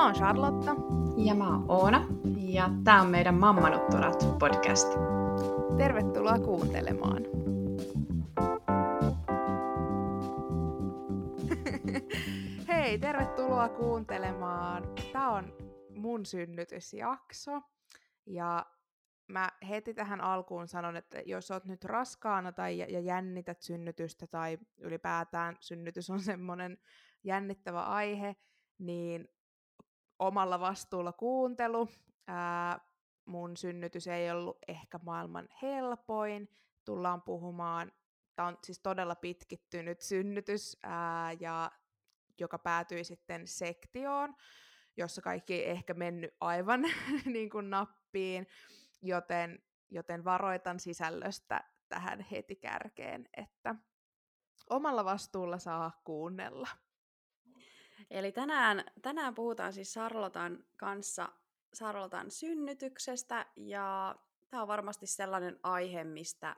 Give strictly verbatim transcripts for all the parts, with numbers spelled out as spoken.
Mä oon Charlotta. Ja mä oon Oona. Ja tää on meidän Mammanuttorat podcast. Tervetuloa kuuntelemaan. Hei, tervetuloa kuuntelemaan. Tää on mun synnytysjakso. Ja mä heti tähän alkuun sanon, että jos oot nyt raskaana tai ja jännität synnytystä tai ylipäätään synnytys on semmonen jännittävä aihe, niin omalla vastuulla kuuntelu. Ää, mun synnytys ei ollut ehkä maailman helpoin. Tullaan puhumaan, tää on siis todella pitkittynyt synnytys, ää, ja, joka päätyi sitten sektioon, jossa kaikki ei ehkä mennyt aivan niin kuin nappiin, joten, joten varoitan sisällöstä tähän heti kärkeen, että omalla vastuulla saa kuunnella. Eli tänään, tänään puhutaan siis Charlotan kanssa Charlotan synnytyksestä, ja tämä on varmasti sellainen aihe, mistä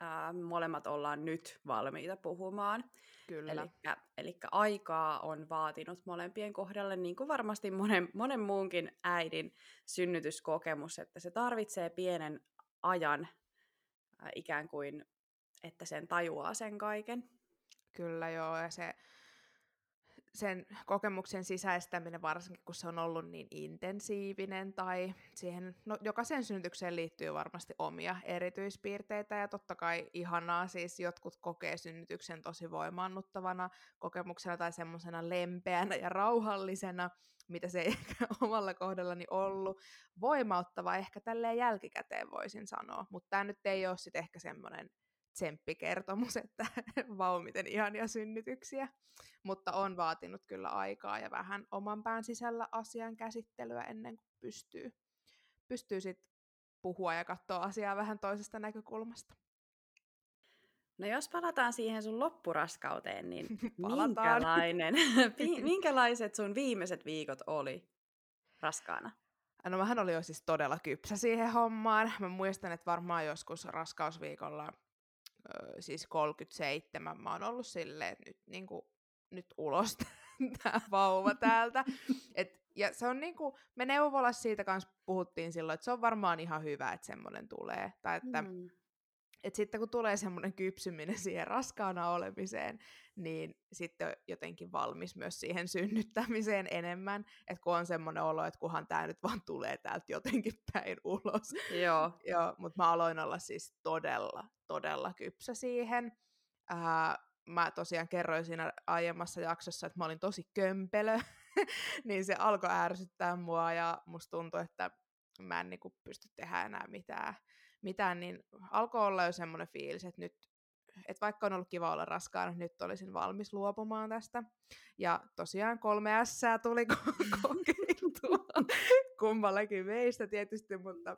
ää, molemmat ollaan nyt valmiita puhumaan. Kyllä. Elikkä, elikkä aikaa on vaatinut molempien kohdalle, niin kuin varmasti monen, monen muunkin äidin synnytyskokemus, että se tarvitsee pienen ajan ää, ikään kuin, että sen tajuaa sen kaiken. Kyllä joo, ja se... sen kokemuksen sisäistäminen, varsinkin kun se on ollut niin intensiivinen, tai siihen, no jokaisen synnytykseen liittyy varmasti omia erityispiirteitä, ja totta kai ihanaa, siis jotkut kokee synnytyksen tosi voimaannuttavana kokemuksena tai semmoisena lempeänä ja rauhallisena, mitä se ei ehkä omalla kohdallani ollut. Voimauttava ehkä tälleen jälkikäteen voisin sanoa, mutta tämä nyt ei ole sitten ehkä semmoinen tsemppikertomus, että vau, miten ihania synnytyksiä, mutta on vaatinut kyllä aikaa ja vähän oman pään sisällä asian käsittelyä ennen kuin pystyy, pystyy sit puhua ja katsoa asiaa vähän toisesta näkökulmasta. No jos palataan siihen sun loppuraskauteen, niin minkälainen, minkälaiset sun viimeiset viikot oli raskaana? No mähän oli jo siis todella kypsä siihen hommaan. Mä muistan, että varmaan joskus raskausviikolla siis kolmekymmentäseitsemän mä oon ollut silleen, että nyt, niin kuin, nyt ulos tää vauva täältä. Et, ja se on niin kuin, me neuvolassa siitä kanssa puhuttiin silloin, että se on varmaan ihan hyvä, että semmoinen tulee. Tai että mm. et sitten kun tulee semmoinen kypsyminen siihen raskaana olemiseen, niin sitten jotenkin valmis myös siihen synnyttämiseen enemmän. Että kun on semmoinen olo, että kunhan tää nyt vaan tulee täältä jotenkin päin ulos. Joo. Joo, mutta mä aloin olla siis todella, todella kypsä siihen. Ää, mä tosiaan kerroin siinä aiemmassa jaksossa, että mä olin tosi kömpelö, niin se alkoi ärsyttää mua ja musta tuntui, että mä en niinku pysty tehdä enää mitään. mitään, niin alkoi olla jo semmoinen fiilis, että nyt, et vaikka on ollut kiva olla raskaana, nyt olisin valmis luopumaan tästä. Ja tosiaan kolme ässää tuli kokeiltua kummallakin meistä tietysti, mutta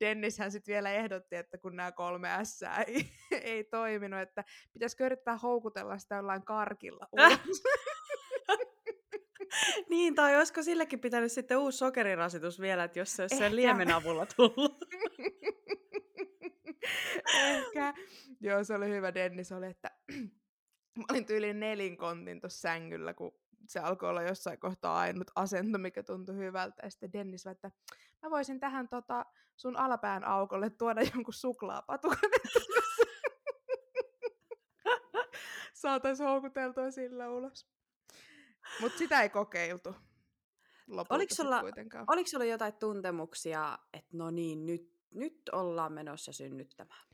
Dennishän sitten vielä ehdotti, että kun nämä kolme ässää ei, ei toiminut, että pitäisikö yrittää houkutella sitä jollain karkilla ulos. Niin, tai olisiko silläkin pitänyt sitten uusi sokerirasitus vielä, että jos se olisi sen liemen avulla tullut. Ehkä. Joo, se oli hyvä. Dennis oli, että mä olin tyyliin nelinkontin tuossa sängyllä, kun se alkoi olla jossain kohtaa ainut asento, mikä tuntui hyvältä. Ja sitten Dennis väitti, että mä voisin tähän tota sun alapään aukolle tuoda jonkun suklaapatukan. Saataisiin houkuteltua sillä ulos. Mutta sitä ei kokeiltu. Oliko sulla, oliko sulla jotain tuntemuksia, että no niin, nyt, nyt ollaan menossa synnyttämään?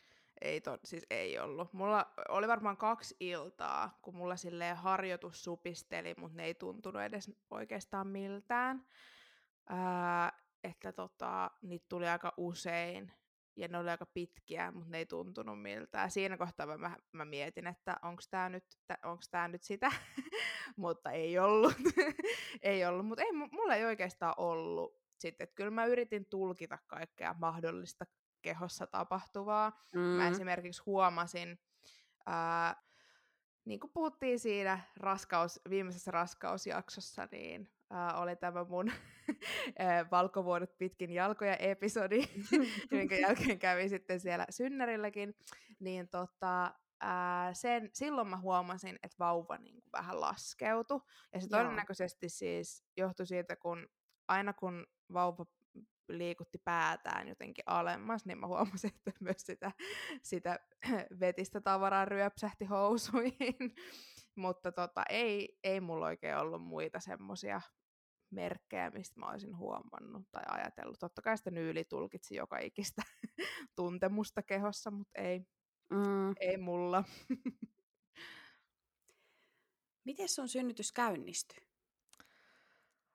Ei to, siis ei ollut. Mulla oli varmaan kaksi iltaa, kun mulla silleen harjoitus supisteli, mutta ne ei tuntunut edes oikeastaan miltään. Ää, että tota, niitä tuli aika usein ja ne oli aika pitkiä, mutta ne ei tuntunut miltään. Siinä kohtaa mä, mä mietin, että onko tää nyt, onks tää nyt sitä, mutta ei ollut. ei ollut, mutta ei, mulla ei oikeastaan ollut. Sitten kyllä mä yritin tulkita kaikkea mahdollista kehossa tapahtuvaa. Mm. Mä esimerkiksi huomasin, ää, niin kuin puhuttiin siinä raskaus, viimeisessä raskausjaksossa, niin ää, oli tämä mun ää, valkovuodot pitkin jalkoja -episodi, minkä jälkeen kävi sitten siellä synnerilläkin, niin tota, ää, sen, silloin mä huomasin, että vauva niin kuin vähän laskeutui. Ja se todennäköisesti siis johtui siitä, kun aina kun vauva liikutti päätään jotenkin alemmas, niin mä huomasin, että myös sitä, sitä vetistä tavaraa ryöpsähti housuihin. Mutta tota, ei, ei mulla oikein ollut muita semmosia merkkejä, mistä mä olisin huomannut tai ajatellut. Totta kai sitä nyyli tulkitsi joka ikistä tuntemusta kehossa, mutta ei, mm. ei mulla. Miten sun synnytys käynnistyi?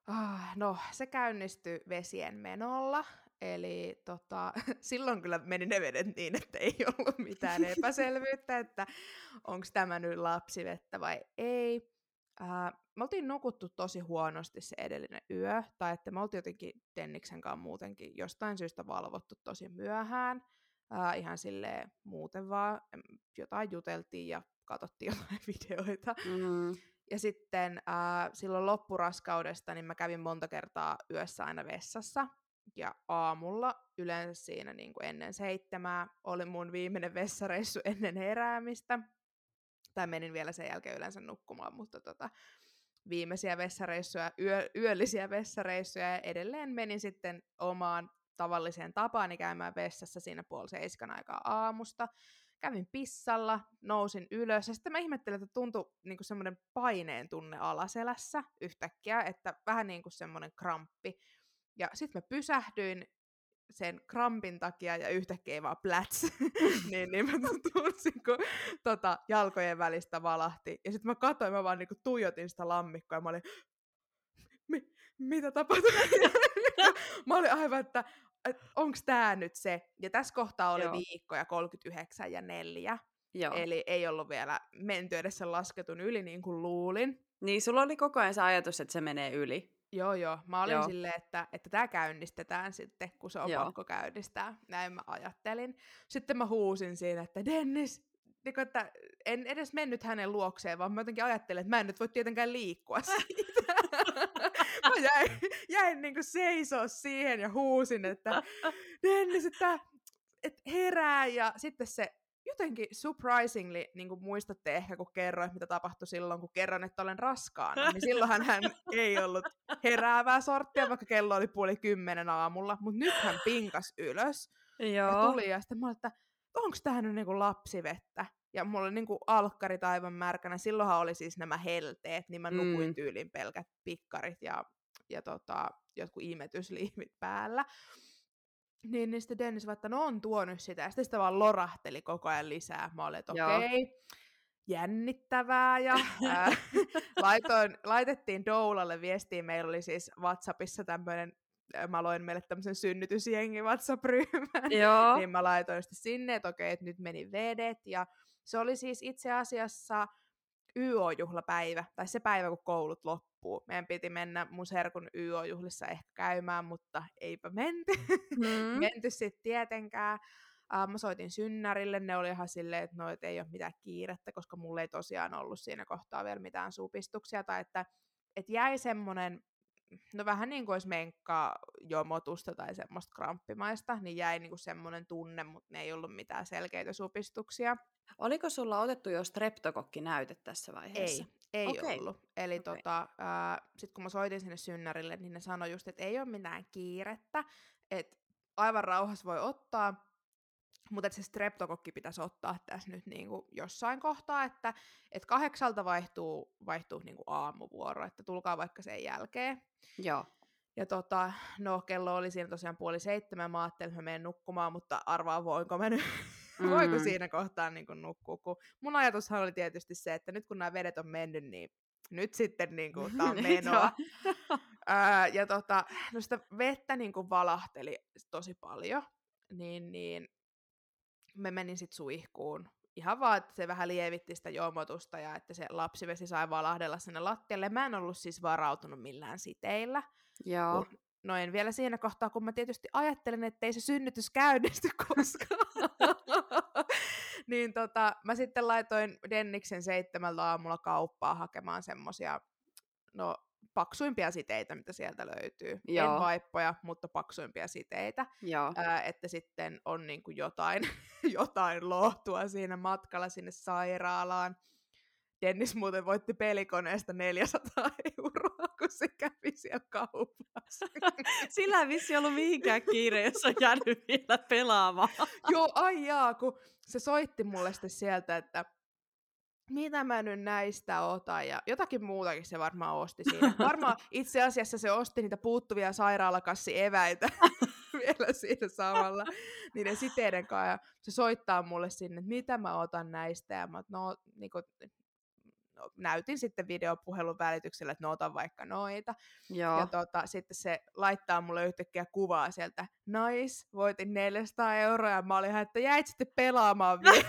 Ah, no, se käynnistyi vesien menolla, eli tota, silloin kyllä meni ne vedet niin, että ei ollut mitään epäselvyyttä, että onko tämä nyt lapsivettä vai ei. Äh, me oltiin nukuttu tosi huonosti se edellinen yö, tai että me oltiin jotenkin Denniksen kanssa muutenkin jostain syystä valvottu tosi myöhään, äh, ihan silleen muuten vaan jotain juteltiin ja katsottiin jotain videoita. Mm. Ja sitten äh, silloin loppuraskaudesta niin mä kävin monta kertaa yössä aina vessassa. Ja aamulla yleensä siinä niin kuin ennen seitsemää oli mun viimeinen vessareissu ennen heräämistä. Tai menin vielä sen jälkeen yleensä nukkumaan, mutta tota, viimeisiä vessareissuja, yö, yöllisiä vessareissuja. Ja edelleen menin sitten omaan tavalliseen tapaani käymään vessassa siinä puoli seiskan aikaa aamusta. Kävin pissalla, nousin ylös ja sitten mä ihmettelin, että tuntui niin kuin semmoinen paineen tunne alaselässä yhtäkkiä, että vähän niin kuin semmoinen kramppi. Ja sitten mä pysähdyin sen krampin takia ja yhtäkkiä ei vaan pläts, niin, niin mä tunsin, kun tota, jalkojen välistä valahti. Ja sitten mä katsoin, mä vaan niin kuin tuijotin sitä lammikkoa ja mä olin, M- mitä tapahtui? Mä olin aivan, että... onko tämä nyt se? Ja tässä kohtaa oli Joo. viikkoja kolmekymmentäyhdeksän ja neljä. Joo. Eli ei ollut vielä menty edes sen lasketun yli, niin kuin luulin. Niin, sulla oli koko ajan se ajatus, että se menee yli. Joo, joo. Mä olin joo. silleen, että että tämä käynnistetään sitten, kun se on joo. pakko käynnistää. Näin mä ajattelin. Sitten mä huusin siinä, että Dennis, niin kuin, että en edes mennyt hänen luokseen, vaan mä jotenkin ajattelin, että mä en nyt voi tietenkään liikkua siitä. Mä jäin, jäin niinku seisoo siihen ja huusin, että Dennis, että, että herää. Ja sitten se jotenkin surprisingly, niin kuin muistatte ehkä, kun kerroin, mitä tapahtui silloin, kun kerron, että olen raskaana. Niin silloinhan hän ei ollut heräävää sorttia, vaikka kello oli puoli kymmenen aamulla. Mutta nyt hän pinkas ylös Joo. ja tuli. Ja sitten mä olin, että onko tämä nyt niinku lapsivettä? Ja mulla oli niinku alkkarit aivan märkänä. Silloinhan oli siis nämä helteet, niin mä nukuin mm. tyylin pelkät pikkarit ja, ja tota, jotkut imetysliivit päällä. Niin, niin sitten Dennis vaan, että no on tuonut sitä. Ja sitten sitä vaan lorahteli koko ajan lisää. Mä olin, että okei, okay, jännittävää. Ja ää, laitoin, laitettiin doulalle viestiä. Meillä oli siis WhatsAppissa tämmöinen, mä aloin meille tämmöisen synnytysjengi WhatsApp-ryhmän. Joo. Niin mä laitoin sitten sinne, että okei, okay, että nyt meni vedet. Ja se oli siis itse asiassa Y O-juhlapäivä, tai se päivä, kun koulut loppuu. Meidän piti mennä mun serkun Y O-juhlissa ehkä käymään, mutta eipä menty. Mm. menty sitten tietenkään. Äh, mä soitin synnärille, ne oli ihan silleen, että no, et ei ole mitään kiirettä, koska mulla ei tosiaan ollut siinä kohtaa vielä mitään supistuksia. Tai että et jäi semmoinen, no vähän niin kuin olisi menkkaa jomotusta tai semmoista kramppimaista, niin jäi niin kuin semmoinen tunne, mutta ne ei ollut mitään selkeitä supistuksia. Oliko sulla otettu jo streptokokkinäyte tässä vaiheessa? Ei, ei okay. ollut. Eli okay. tota, sitten kun mä soitin sinne synnärille, niin ne sanoi just, että ei ole mitään kiirettä, että aivan rauhassa voi ottaa, mutta se streptokokki pitäisi ottaa tässä nyt niinku jossain kohtaa, että et kahdeksalta vaihtuu, vaihtuu niinku aamuvuoro, että tulkaa vaikka sen jälkeen. Joo. Ja tota, no kello oli siinä tosiaan puoli seitsemän, mä ajattelin, että mä menen nukkumaan, mutta arvaa voinko mä nyt... Mm. Voiko siinä kohtaa niin kun nukkuu, kun mun ajatushan oli tietysti se, että nyt kun nämä vedet on mennyt, niin nyt sitten niin kun, tää on menoa. Ää, ja tota, no sitä vettä niin kun valahteli tosi paljon, niin, niin me menin sitten suihkuun. Ihan vaan, että se vähän lievitti sitä jomotusta ja että se lapsivesi sai valahdella sinne lattialle. Mä en ollut siis varautunut millään siteillä. Joo. Kun No en vielä siinä kohtaa, kun mä tietysti ajattelen, että ei se synnytys käynnisty koskaan. Niin tota, mä sitten laitoin Denniksen seitsemältä aamulla kauppaa hakemaan semmosia, no paksuimpia siteitä, mitä sieltä löytyy. Joo. En vaippoja, mutta paksuimpia siteitä. Ää, että sitten on niin kuin jotain, jotain lohtua siinä matkalla sinne sairaalaan. Dennis muuten voitti pelikoneesta neljäsataa euroa, kun se kävi siellä kaupassa. Sillä ei vissi ollut mihinkään kiire, jos on jäänyt vielä pelaamaan. Joo, ai jaa, kun se soitti mulle sitten sieltä, että mitä mä nyt näistä otan, ja jotakin muutakin se varmaan osti siinä. Varmaan itse asiassa se osti niitä puuttuvia sairaalakassieväitä vielä siinä samalla niiden siteiden kanssa, ja se soittaa mulle sinne, että mitä mä otan näistä, ja mä no, niinku, no, näytin sitten videopuhelun välityksellä, että no otan vaikka noita. Joo. Ja tota, sitten se laittaa mulle yhtäkkiä kuvaa sieltä, nice, voitin neljäsataa euroa, ja mä olin, että jäit sitten pelaamaan vielä.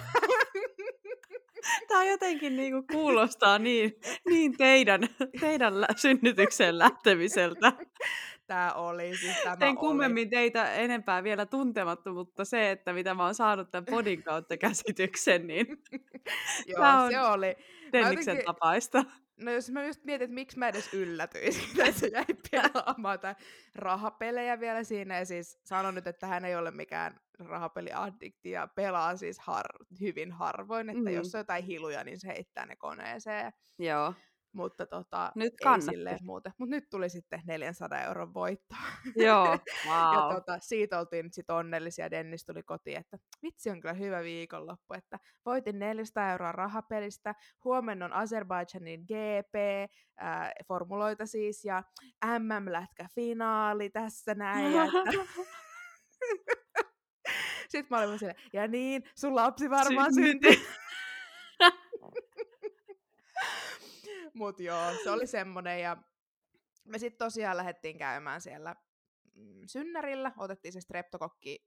Tämä jotenkin niinku kuulostaa niin, niin teidän, teidän synnytykseen lähtemiseltä. Tämä oli siis tämä Sen kummemmin oli. Teitä enempää vielä tuntemattu, mutta se, että mitä mä oon saanut tämän podin kautta käsityksen, niin joo, se oli Denniksen jotenkin tapaista. No jos mä just mietin, että miksi mä edes yllätyisin, että se jäi pelaamaan tai rahapelejä vielä siinä. Ja siis sanon nyt, että hän ei ole mikään rahapeliaddikti ja pelaa siis har- hyvin harvoin. Että mm. jos on jotain hiluja, niin se heittää ne koneeseen. Joo. Mutta tota, nyt kannatti. Mut nyt tuli sitten neljäsataa euron voitto. Joo, wow. Ja tota, siitä oltiin nyt sit onnellisia. Dennis tuli kotiin, että vitsi on kyllä hyvä viikonloppu, että voitin neljäsataa euroa rahapelistä. Huomenna on Azerbaidžanin G P, äh, formuloita siis, ja M M-lätkäfinaali tässä näin. Sitten mä olin vaan silleen, ja niin, sun lapsi varmaan syntyi. Mut joo, se oli semmonen, ja me sit tosiaan lähdettiin käymään siellä synnärillä, otettiin se streptokokki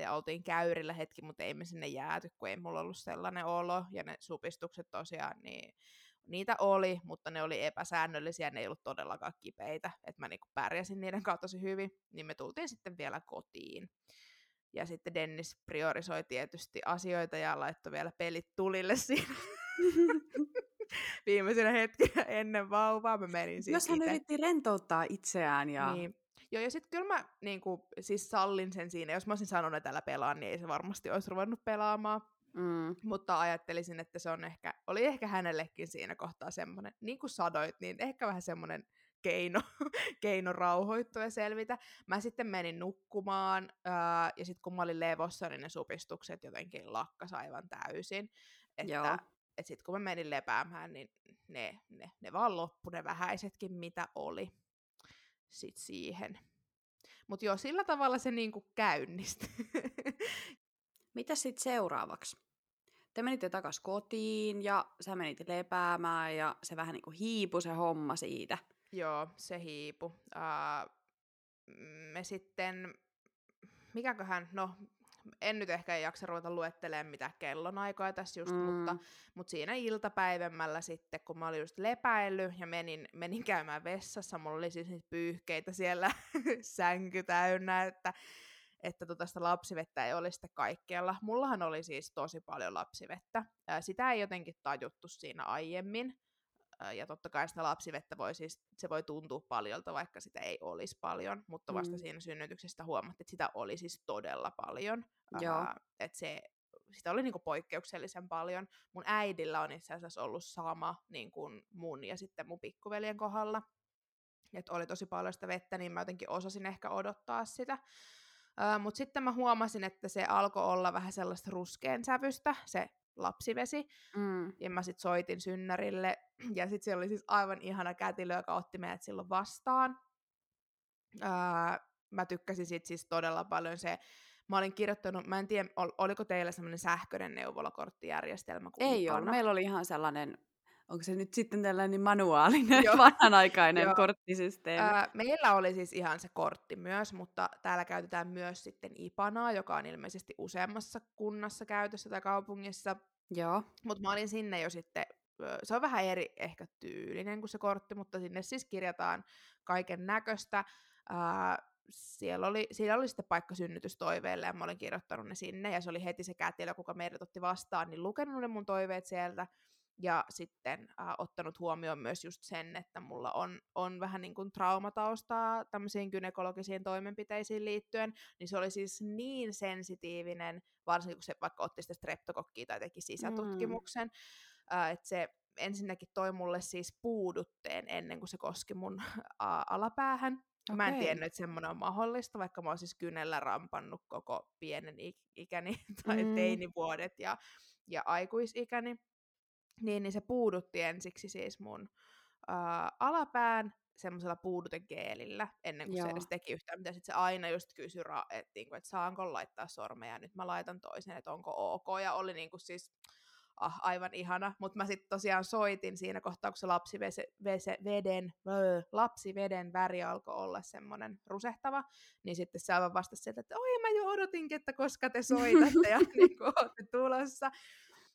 ja oltiin käyrillä hetki, mutta ei me sinne jääty, kun ei mulla ollut sellainen olo, ja ne supistukset tosiaan, niin niitä oli, mutta ne oli epäsäännöllisiä, ne ei ollut todellakaan kipeitä, että mä niinku pärjäsin niiden kautta tosi hyvin, niin me tultiin sitten vielä kotiin. Ja sitten Dennis priorisoi tietysti asioita ja laittoi vielä pelit tulille siinä. Viimeisenä hetkenä ennen vauvaa mä menin siis Jos hän ite. yritti rentouttaa itseään. Ja niin. Joo, ja sit kyllä mä niinku, siis sallin sen siinä. Jos mä olisin sanonut, että älä pelaa, niin ei se varmasti olisi ruvennut pelaamaan. Mm. Mutta ajattelisin, että se on ehkä, oli ehkä hänellekin siinä kohtaa semmoinen, niin kuin sadoit, niin ehkä vähän semmoinen keino, keino rauhoittua ja selvitä. Mä sitten menin nukkumaan, ää, ja sit kun mä olin levossa, niin ne supistukset jotenkin lakkas aivan täysin. Että Joo. Että sitten kun mä menin lepäämään, niin ne, ne, ne vaan loppu, ne vähäisetkin, mitä oli sit siihen. Mutta joo, sillä tavalla se niinku käynnisti. Mitä sitten seuraavaksi? Te menitte takas kotiin ja sä menit lepäämään ja se vähän niinku hiipui se homma siitä. Joo, se hiipui. Uh, me sitten, mikäköhän, no... En nyt ehkä jaksa ruveta luettelemaan mitään kellonaikoja tässä just, mm. mutta, mutta siinä iltapäivämällä sitten, kun mä olin just lepäillyt ja menin, menin käymään vessassa, mulla oli siis niitä pyyhkeitä siellä sänky täynnä, että, että tota sitä lapsivettä ei ole sitä kaikkialla. Mullahan oli siis tosi paljon lapsivettä. Sitä ei jotenkin tajuttu siinä aiemmin. Ja totta kai sitä lapsivettä voi siis, se voi tuntua paljolta, vaikka sitä ei olisi paljon, mutta vasta mm. siinä synnytyksestä huomattiin, että sitä oli siis todella paljon. Uh, että se, sitä oli niinku poikkeuksellisen paljon. Mun äidillä on itse asiassa ollut sama niin kuin mun ja sitten mun pikkuveljen kohdalla. Että oli tosi paljon sitä vettä, niin mä jotenkin osasin ehkä odottaa sitä. Uh, mutta sitten mä huomasin, että se alkoi olla vähän sellaista ruskean sävystä, se lapsivesi, mm. ja mä sit soitin synnärille, ja sit se oli siis aivan ihana kätilö, joka otti meidät silloin vastaan. Ää, mä tykkäsin sit siis todella paljon se, mä olin kirjoittanut, mä en tiedä, oliko teillä semmoinen sähköinen neuvolakorttijärjestelmä? Ei ole, meillä oli ihan sellainen, onko se nyt sitten tällainen manuaalinen, vanhanaikainen korttisysteemi? Ää, meillä oli siis ihan se kortti myös, mutta täällä käytetään myös sitten IPANAa, joka on ilmeisesti useammassa kunnassa käytössä tai kaupungissa. Joo. Mutta mä olin sinne jo sitten, se on vähän eri ehkä tyylinen kuin se kortti, mutta sinne siis kirjataan kaiken näköistä. Siellä oli, siellä oli sitten paikka synnytystoiveille ja mä olin kirjoittanut ne sinne ja se oli heti se kätilö, kuka meidät otti vastaan, niin lukenut ne mun toiveet sieltä. Ja sitten äh, ottanut huomioon myös just sen, että mulla on, on vähän niin kuin traumataustaa tämmöisiin gynekologisiin toimenpiteisiin liittyen, niin se oli siis niin sensitiivinen, varsinkin kun se vaikka otti sitä streptokokkia tai teki sisätutkimuksen, mm. äh, että se ensinnäkin toi mulle siis puudutteen ennen kuin se koski mun äh, alapäähän. Okay. Mä en tiennyt, että semmoinen on mahdollista, vaikka mä oon siis kynellä rampannut koko pienen ikäni tai mm. teinivuodet ja, ja aikuisikäni. Niin, niin se puudutti ensiksi siis mun ää, alapään semmoisella puudutegeelillä, ennen kuin Joo. se edes teki yhtään mitä. Sitten se aina just kysyi, että niinku, et saanko laittaa sormeja, nyt mä laitan toisen, että onko ok. Ja oli niinku siis ah, aivan ihana, mutta mä sitten tosiaan soitin siinä kohtaa, kun se lapsivese, vese, veden, vö, lapsiveden väri alkoi olla semmoinen rusehtava, niin sitten se aivan vastasi sieltä, että oi mä jo odotinkin, että koska te soitatte ja niinku, ootte tulossa.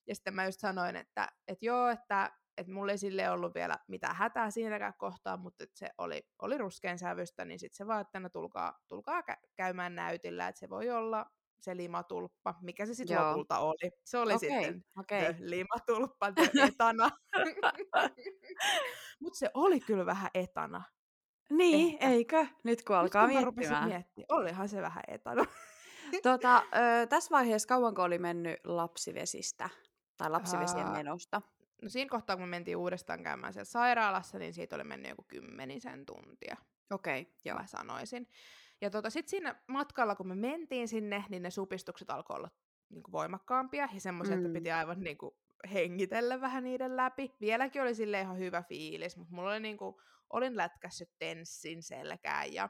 Ja sitten mä just sanoin, että, että joo, että, että mulla ei silleen ollut vielä mitään hätää siinäkään kohtaa, mutta että se oli, oli ruskean sävystä, niin sitten se vaan, että no tulkaa, tulkaa käymään näytillä, että se voi olla se limatulppa, mikä se sitten lopulta oli. Se oli okay, sitten okay. limatulppa, etana. Mutta se oli kyllä vähän etana. Niin, ehkä. Eikö? Nyt kun alkaa Nyt, kun miettimään. miettimään. Olihan se vähän etana. Tota, ö, tässä vaiheessa kauanko oli mennyt lapsivesistä? Tai lapsivesien menosta. No siinä kohtaa, kun me mentiin uudestaan käymään siellä sairaalassa, niin siitä oli mennyt joku kymmenisen tuntia. Okei, okay, joo. Mä sanoisin. Ja tota, sitten siinä matkalla, kun me mentiin sinne, niin ne supistukset alkoi olla niinku voimakkaampia. Ja semmoisia, mm. että piti aivan niinku hengitellä vähän niiden läpi. Vieläkin oli silleen ihan hyvä fiilis, mutta mulla oli niinku, olin lätkässyt tenssin selkään ja,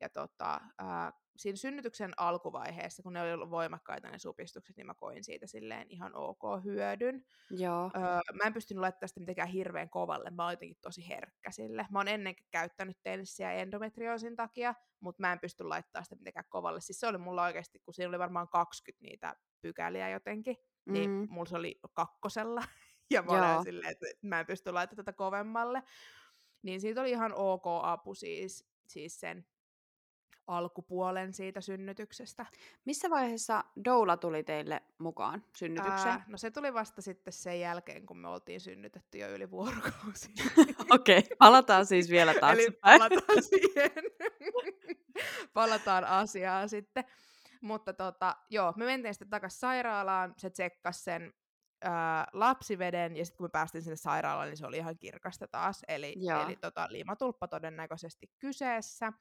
ja tota... Ää, siinä synnytyksen alkuvaiheessa, kun ne oli ollut voimakkaita ne supistukset, niin mä koin siitä silleen ihan ok hyödyn. Joo. Öö, mä en pystynyt laittamaan sitä mitenkään hirveän kovalle, mä oon jotenkin tosi herkkä sille. Mä oon ennenkin käyttänyt tenssiä endometrioosin takia, mutta mä en pysty laittamaan sitä mitenkään kovalle. Siis se oli mulla oikeasti, kun siinä oli varmaan kaksikymmentä niitä pykäliä jotenkin, mm. niin mulla se oli kakkosella. Ja mä olin silleen, että mä en pysty laittamaan tätä kovemmalle. Niin siitä oli ihan ok apu siis, siis sen alkupuolen siitä synnytyksestä. Missä vaiheessa doula tuli teille mukaan synnytykseen? Ää, no se tuli vasta sitten sen jälkeen, kun me oltiin synnytetty jo yli vuorokausi. Okei, okay, palataan siis vielä taaksepäin. Eli palataan siihen. Palataan asiaan sitten. Mutta tota, joo, me mentiin sitten takaisin sairaalaan, se tsekkasi sen ää, lapsiveden, ja sitten kun me päästiin sinne sairaalaan, niin se oli ihan kirkasta taas. Eli, eli tota, liimatulppa todennäköisesti kyseessä.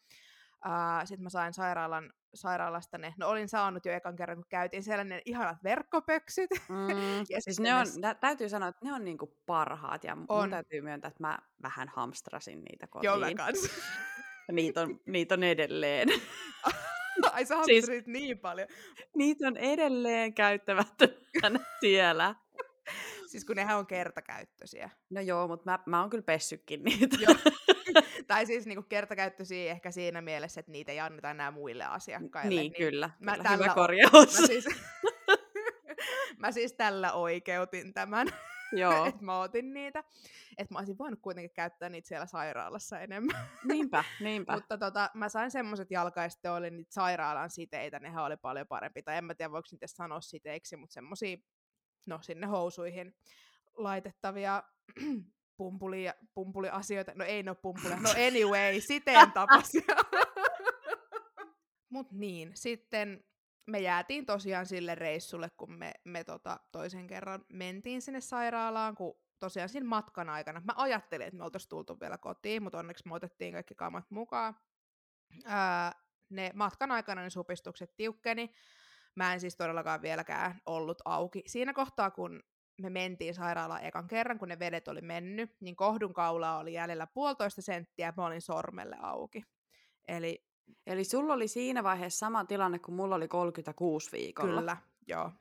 Uh, sitten mä sain sairaalan, sairaalasta ne, no olin saanut jo ekan kerran, kun käytiin siellä ne ihanat verkkopöksyt. Mm, ja siis ne on, ne... täytyy sanoa, että ne on niinku parhaat ja on. Mun täytyy myöntää, että mä vähän hamstrasin niitä kotiin. Joo, mä kans. Niitä on, niit on edelleen. Ai sä hamstrasit siis, niin paljon. Niitä on edelleen käyttämättömänä siellä. Siis kun nehän on kertakäyttöisiä. No joo, mutta mä, mä oon kyllä pessykin niitä. Tai siis niinku kertakäyttöisiä ehkä siinä mielessä, että niitä ei anneta enää muille asiakkaille. Niin, niin kyllä. Mä kyllä tällä, hyvä korjaus. Mä siis, mä siis tällä oikeutin tämän, että mä otin niitä. Että mä olisin voinut kuitenkin käyttää niitä siellä sairaalassa enemmän. Niinpä, niinpä. Mutta tota, mä sain semmoiset jalka, ja sitten oli niitä sairaalan siteitä, nehän oli paljon parempi. Tai en mä tiedä, voiko niitä sanoa siteiksi, mutta semmosia, no sinne housuihin laitettavia... Pumpuli, pumpuliasioita, no ei no pumpulia, no anyway, siteen tapasia. Mut niin, sitten me jäätiin tosiaan sille reissulle, kun me, me tota, toisen kerran mentiin sinne sairaalaan, kun tosiaan siinä matkan aikana, mä ajattelin, että me oltaisiin tultu vielä kotiin, mutta onneksi me otettiin kaikki kamat mukaan. Ää, ne matkan aikana ne supistukset tiukkeni, mä en siis todellakaan vieläkään ollut auki. Siinä kohtaa, kun me mentiin sairaalaan ekan kerran, kun ne vedet oli mennyt, niin kohdun kaulaa oli jäljellä puolitoista senttiä, ja mä olin sormelle auki. Eli, Eli sulla oli siinä vaiheessa sama tilanne, kuin mulla oli kolmekymmentäkuusi viikolla. Kyllä, joo.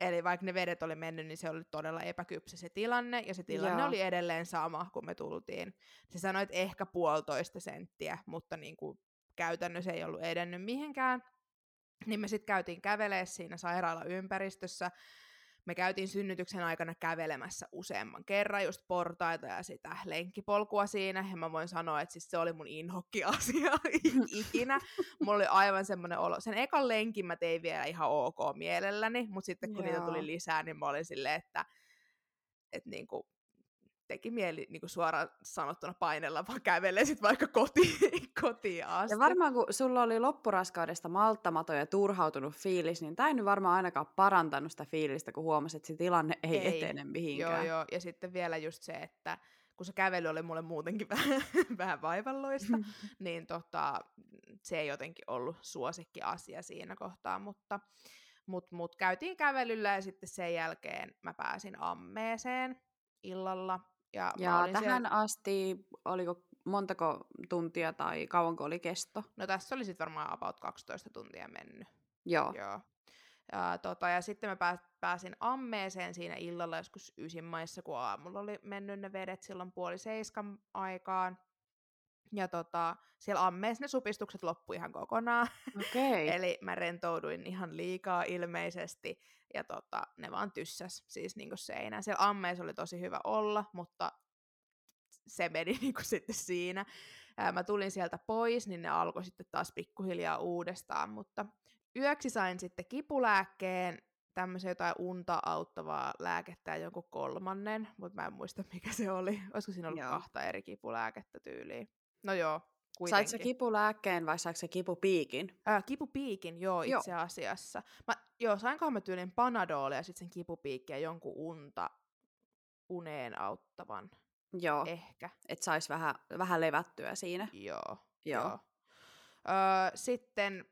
Eli vaikka ne vedet oli mennyt, niin se oli todella epäkypsä se tilanne, ja se tilanne joo. oli edelleen sama, kun me tultiin. Se sanoi, että ehkä puolitoista senttiä, mutta niin kuin käytännössä ei ollut edennyt mihinkään. Niin me sitten käytiin kävelee siinä sairaalaympäristössä. Me käytiin synnytyksen aikana kävelemässä useamman kerran just portaita ja sitä lenkkipolkua siinä. Ja mä voin sanoa, että siis se oli mun inhokkiasia ikinä. Mulla oli aivan semmoinen olo. Sen ekan lenkin mä tein vielä ihan ok mielelläni, mutta sitten kun Joo. niitä tuli lisää, niin mä olin silleen, että että niinku teki mieli niinku suoraan sanottuna painella, vaan kävelee sitten vaikka kotiin, kotiin asti. Ja varmaan kun sulla oli loppuraskaudesta malttamaton ja turhautunut fiilis, niin tämä ei nyt varmaan ainakaan parantanut sitä fiilistä, kun huomasit, että se tilanne ei, ei etene mihinkään. Joo, joo. Ja sitten vielä just se, että kun se kävely oli mulle muutenkin vähän, vähän vaivalloista, niin tota, se ei jotenkin ollut suosikki asia siinä kohtaa, mutta mut, mut käytiin kävelyllä ja sitten sen jälkeen mä pääsin ammeeseen illalla. Ja, ja tähän siellä asti, oliko montako tuntia tai kauanko oli kesto? No tässä oli sitten varmaan about kaksitoista tuntia mennyt. Joo. Joo. Ja, tota, ja sitten mä pääsin ammeeseen siinä illalla joskus ysin maissa, kun aamulla oli mennyt ne vedet silloin puoli seiskan aikaan. Ja tota, siellä ammeessa ne supistukset loppui ihan kokonaan. Okay. Eli mä rentouduin ihan liikaa ilmeisesti ja tota, ne vaan tyssäs siis niinku seinään. Siellä ammeessa oli tosi hyvä olla, mutta se meni niinku sitten siinä. Ää, mä tulin sieltä pois, niin ne alkoi sitten taas pikkuhiljaa uudestaan, mutta yöksi sain sitten kipulääkkeen, tämmöisen jotain unta auttavaa lääkettä ja jonkun kolmannen, mutta mä en muista mikä se oli. Olisiko siinä ollut joo. kahta eri kipulääkettä tyyliin? No joo, kuitenkin. Saitko sä kipulääkkeen vai saitko sä kipupiikin? Ää, kipupiikin, joo, joo itse asiassa. Mä, joo, sainkohan mä tyylin panadolia ja sitten sen kipupiikkiä jonkun unta uneen auttavan. Joo, ehkä. Et sais vähän, vähän levättyä siinä. Joo, joo. joo. Öö, sitten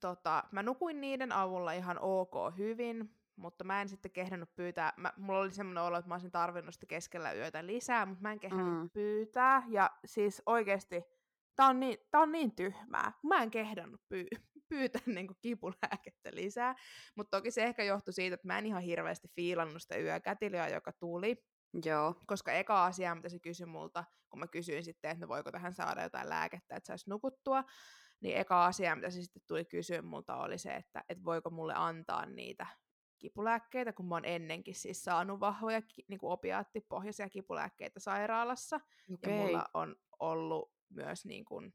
Tota, mä nukuin niiden avulla ihan ok hyvin, mutta mä en sitten kehdannut pyytää. Mä, mulla oli semmoinen olo, että mä olisin tarvinnut sitä keskellä yötä lisää, mutta mä en kehdannut mm. pyytää. Ja siis oikeesti, tää on niin, tää on niin tyhmää. Mä en kehdannut pyy- pyytää niinku kipulääkettä lisää. Mutta toki se ehkä johtui siitä, että mä en ihan hirveästi fiilannut sitä yökätilöä, joka tuli. Joo. Koska eka asia, mitä se kysyi multa, kun mä kysyin sitten, että no voiko tähän saada jotain lääkettä, että saisi nukuttua. Niin eka asia, mitä se sitten tuli kysyä multa, oli se, että et voiko mulle antaa niitä kipulääkkeitä, kun mä oon ennenkin siis saanut vahvoja niin kuin opiaattipohjaisia kipulääkkeitä sairaalassa. Okay. Ja mulla on ollut myös niin kuin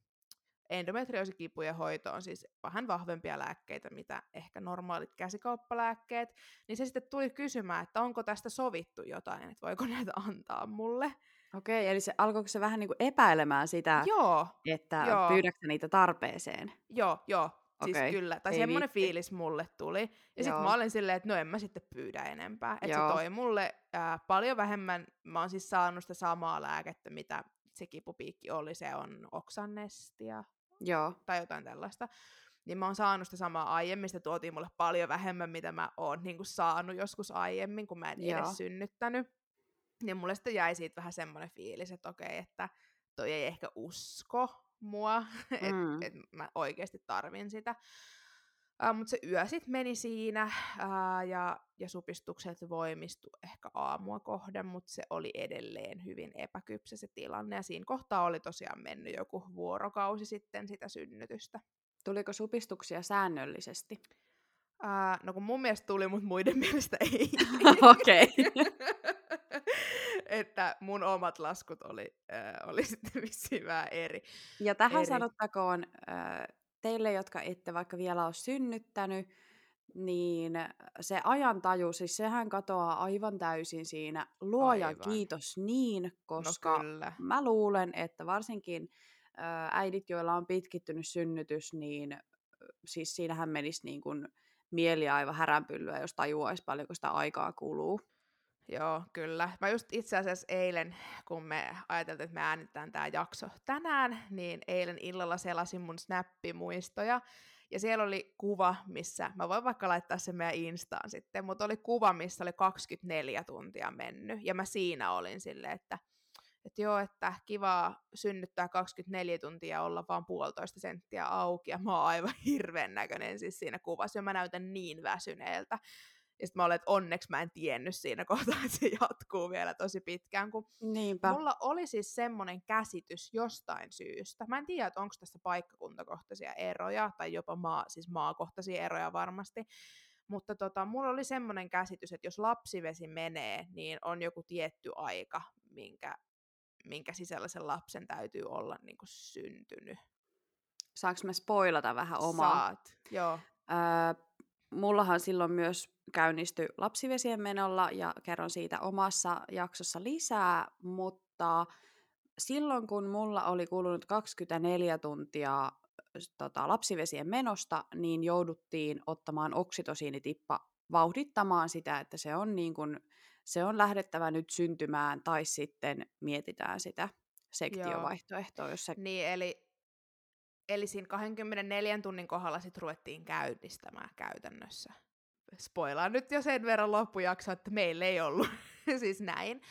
endometrioosikipujen hoitoon siis vähän vahvempia lääkkeitä, mitä ehkä normaalit käsikauppalääkkeet. Niin se sitten tuli kysymään, että onko tästä sovittu jotain, että voiko näitä antaa mulle. Okei, eli se, alkoiko se vähän niin kuin epäilemään sitä, joo, että joo. pyydätkö niitä tarpeeseen? Joo, joo, siis okei, kyllä. Tai semmoinen fiilis mulle tuli. Ja sitten mä olin silleen, että no en mä sitten pyydä enempää. Että se toi mulle ää, paljon vähemmän, mä oon siis saanut sitä samaa lääkettä, mitä se kipupiikki oli. Se on oksannestia joo. tai jotain tällaista. Niin mä oon saanut sitä samaa aiemmin, sitä tuotiin mulle paljon vähemmän, mitä mä oon niin kuin saanut joskus aiemmin, kun mä en joo. edes synnyttänyt. Niin mulle sitten jäi siitä vähän semmoinen fiilis, että okei, että toi ei ehkä usko mua, mm. että et mä oikeasti tarvin sitä. Uh, Mutta se yö sitten meni siinä uh, ja, ja supistukset voimistu ehkä aamua kohden, mutta se oli edelleen hyvin epäkypsä se tilanne. Ja siinä kohtaa oli tosiaan mennyt joku vuorokausi sitten sitä synnytystä. Tuliko supistuksia säännöllisesti? Uh, no kun mun mielestä tuli, mutta muiden mielestä ei. Okei. Että mun omat laskut oli, äh, oli sitten vissiin vähän eri. Ja tähän eri. sanottakoon äh, teille, jotka ette vaikka vielä ole synnyttänyt, niin se ajantaju, siis sehän katoaa aivan täysin siinä. Luoja aivan. Kiitos niin, koska no mä luulen, että varsinkin äh, äidit, joilla on pitkittynyt synnytys, niin siis siinähän menisi niin kuin mieli aivan häränpyllyä, jos tajuaisi paljonko sitä aikaa kuluu. Joo, kyllä. Mä just itse asiassa eilen, kun me ajateltiin, että me äänitetään tää jakso tänään, niin eilen illalla selasin mun snappimuistoja. Ja siellä oli kuva, missä, mä voin vaikka laittaa sen meidän Instaan sitten, mutta oli kuva, missä oli kaksikymmentäneljä tuntia mennyt. Ja mä siinä olin silleen, että, että joo, että kivaa synnyttää kaksikymmentäneljä tuntia olla vaan puolitoista senttiä auki. Ja mä oon aivan hirveän näköinen siis siinä kuvassa ja mä näytän niin väsyneeltä. Ja sitten mä olen, että onneksi mä en tiennyt siinä kohtaa, että se jatkuu vielä tosi pitkään. Kun niinpä. Mulla oli siis semmoinen käsitys jostain syystä. Mä en tiedä, että onko tässä paikkakuntakohtaisia eroja, tai jopa maa, siis maakohtaisia eroja varmasti. Mutta tota, mulla oli semmoinen käsitys, että jos lapsivesi menee, niin on joku tietty aika, minkä, minkä sisällä sen lapsen täytyy olla niin kuin syntynyt. Saanko mä spoilata vähän omaa? Saat, joo. Öö, mullahan silloin myös käynnistyi lapsivesien menolla ja kerron siitä omassa jaksossa lisää, mutta silloin kun mulla oli kulunut kaksikymmentäneljä tuntia tota, lapsivesien menosta, niin jouduttiin ottamaan oksitosiinitippa vauhdittamaan sitä, että se on, niin kun, se on lähdettävä nyt syntymään tai sitten mietitään sitä sektiovaihtoehtoa. Jos se... Niin, eli, eli siinä kaksikymmentäneljä tunnin kohdalla sit ruvettiin käynnistämään käytännössä. Spoilaan nyt jo sen verran loppujaksoa, että meillä ei ollut siis näin.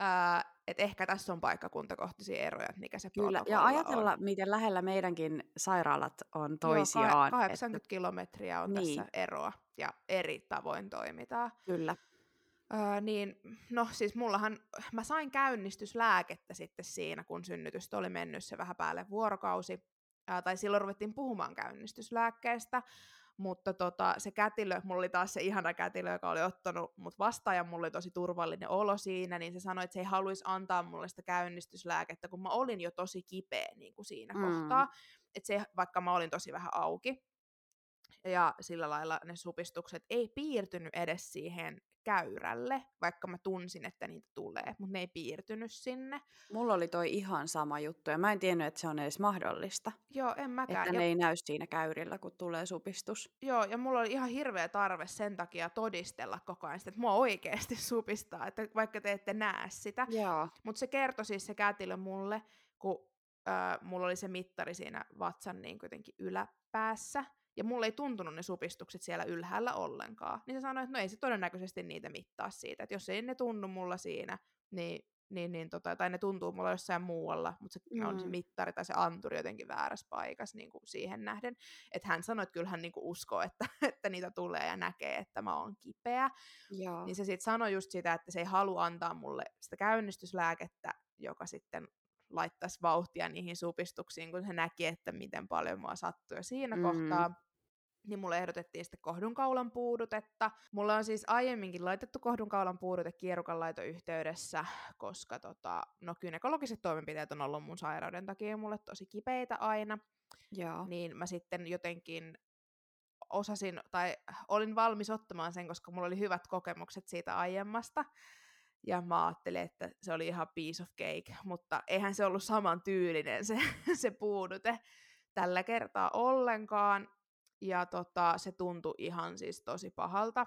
Öö, et ehkä tässä on paikkakuntakohtaisia eroja, että mikä se protokolla on. Ja ajatella, on. Miten lähellä meidänkin sairaalat on toisiaan. Joo, kahdeksankymmentä että... kilometriä on niin. Tässä eroa ja eri tavoin toimitaan. Kyllä. Öö, niin, no siis mullahan, mä sain käynnistyslääkettä sitten siinä, kun synnytys oli mennyt se vähän päälle vuorokausi. Öö, tai silloin ruvettiin puhumaan käynnistyslääkkeestä. Mutta tota, se kätilö, mulla oli taas se ihana kätilö, joka oli ottanut mut vastaan ja mulla oli tosi turvallinen olo siinä, niin se sanoi, että se ei haluaisi antaa mulle sitä käynnistyslääkettä, kun mä olin jo tosi kipeä niin kuin siinä mm. kohtaa, että se, vaikka mä olin tosi vähän auki. Ja sillä lailla ne supistukset ei piirtynyt edes siihen käyrälle, vaikka mä tunsin, että niitä tulee, mutta ne ei piirtynyt sinne. Mulla oli toi ihan sama juttu, ja mä en tiennyt, että se on edes mahdollista. Joo, en mäkään. Että ne ja... ei näy siinä käyrillä, kun tulee supistus. Joo, ja mulla oli ihan hirveä tarve sen takia todistella koko ajan sitä, että mua oikeasti supistaa, että vaikka te ette näe sitä. Mutta se kertoi siis se kätilö mulle, kun äh, mulla oli se mittari siinä vatsan niin kuitenkin yläpäässä, ja mulla ei tuntunut ne supistukset siellä ylhäällä ollenkaan. Niin se sanoi, että no ei se todennäköisesti niitä mittaa siitä. Että jos ei ne tunnu mulla siinä, niin, niin, niin tota, tai ne tuntuu mulla jossain muualla, mutta se mm. on se mittari tai se anturi jotenkin väärässä paikassa niin kuin siihen nähden. Että hän sanoi, että kyllä hän niin kuin uskoo, että, että niitä tulee ja näkee, että mä oon kipeä. Jaa. Niin se sitten sanoi just sitä, että se ei halua antaa mulle sitä käynnistyslääkettä, joka sitten... laittaisi vauhtia niihin supistuksiin, kun se näki, että miten paljon mua sattui siinä mm. kohtaa. Niin mulle ehdotettiin sitten kohdunkaulan puudutetta. Mulle on siis aiemminkin laitettu kohdunkaulan puudute kierukan laiton yhteydessä, koska tota, no gynekologiset toimenpiteet on ollut mun sairauden takia mulle tosi kipeitä aina. Jaa. Niin mä sitten jotenkin osasin, tai olin valmis ottamaan sen, koska mulla oli hyvät kokemukset siitä aiemmasta. Ja mä ajattelin, että se oli ihan piece of cake, mutta eihän se ollut samantyylinen se, se puudute tällä kertaa ollenkaan. Ja tota, se tuntui ihan siis tosi pahalta.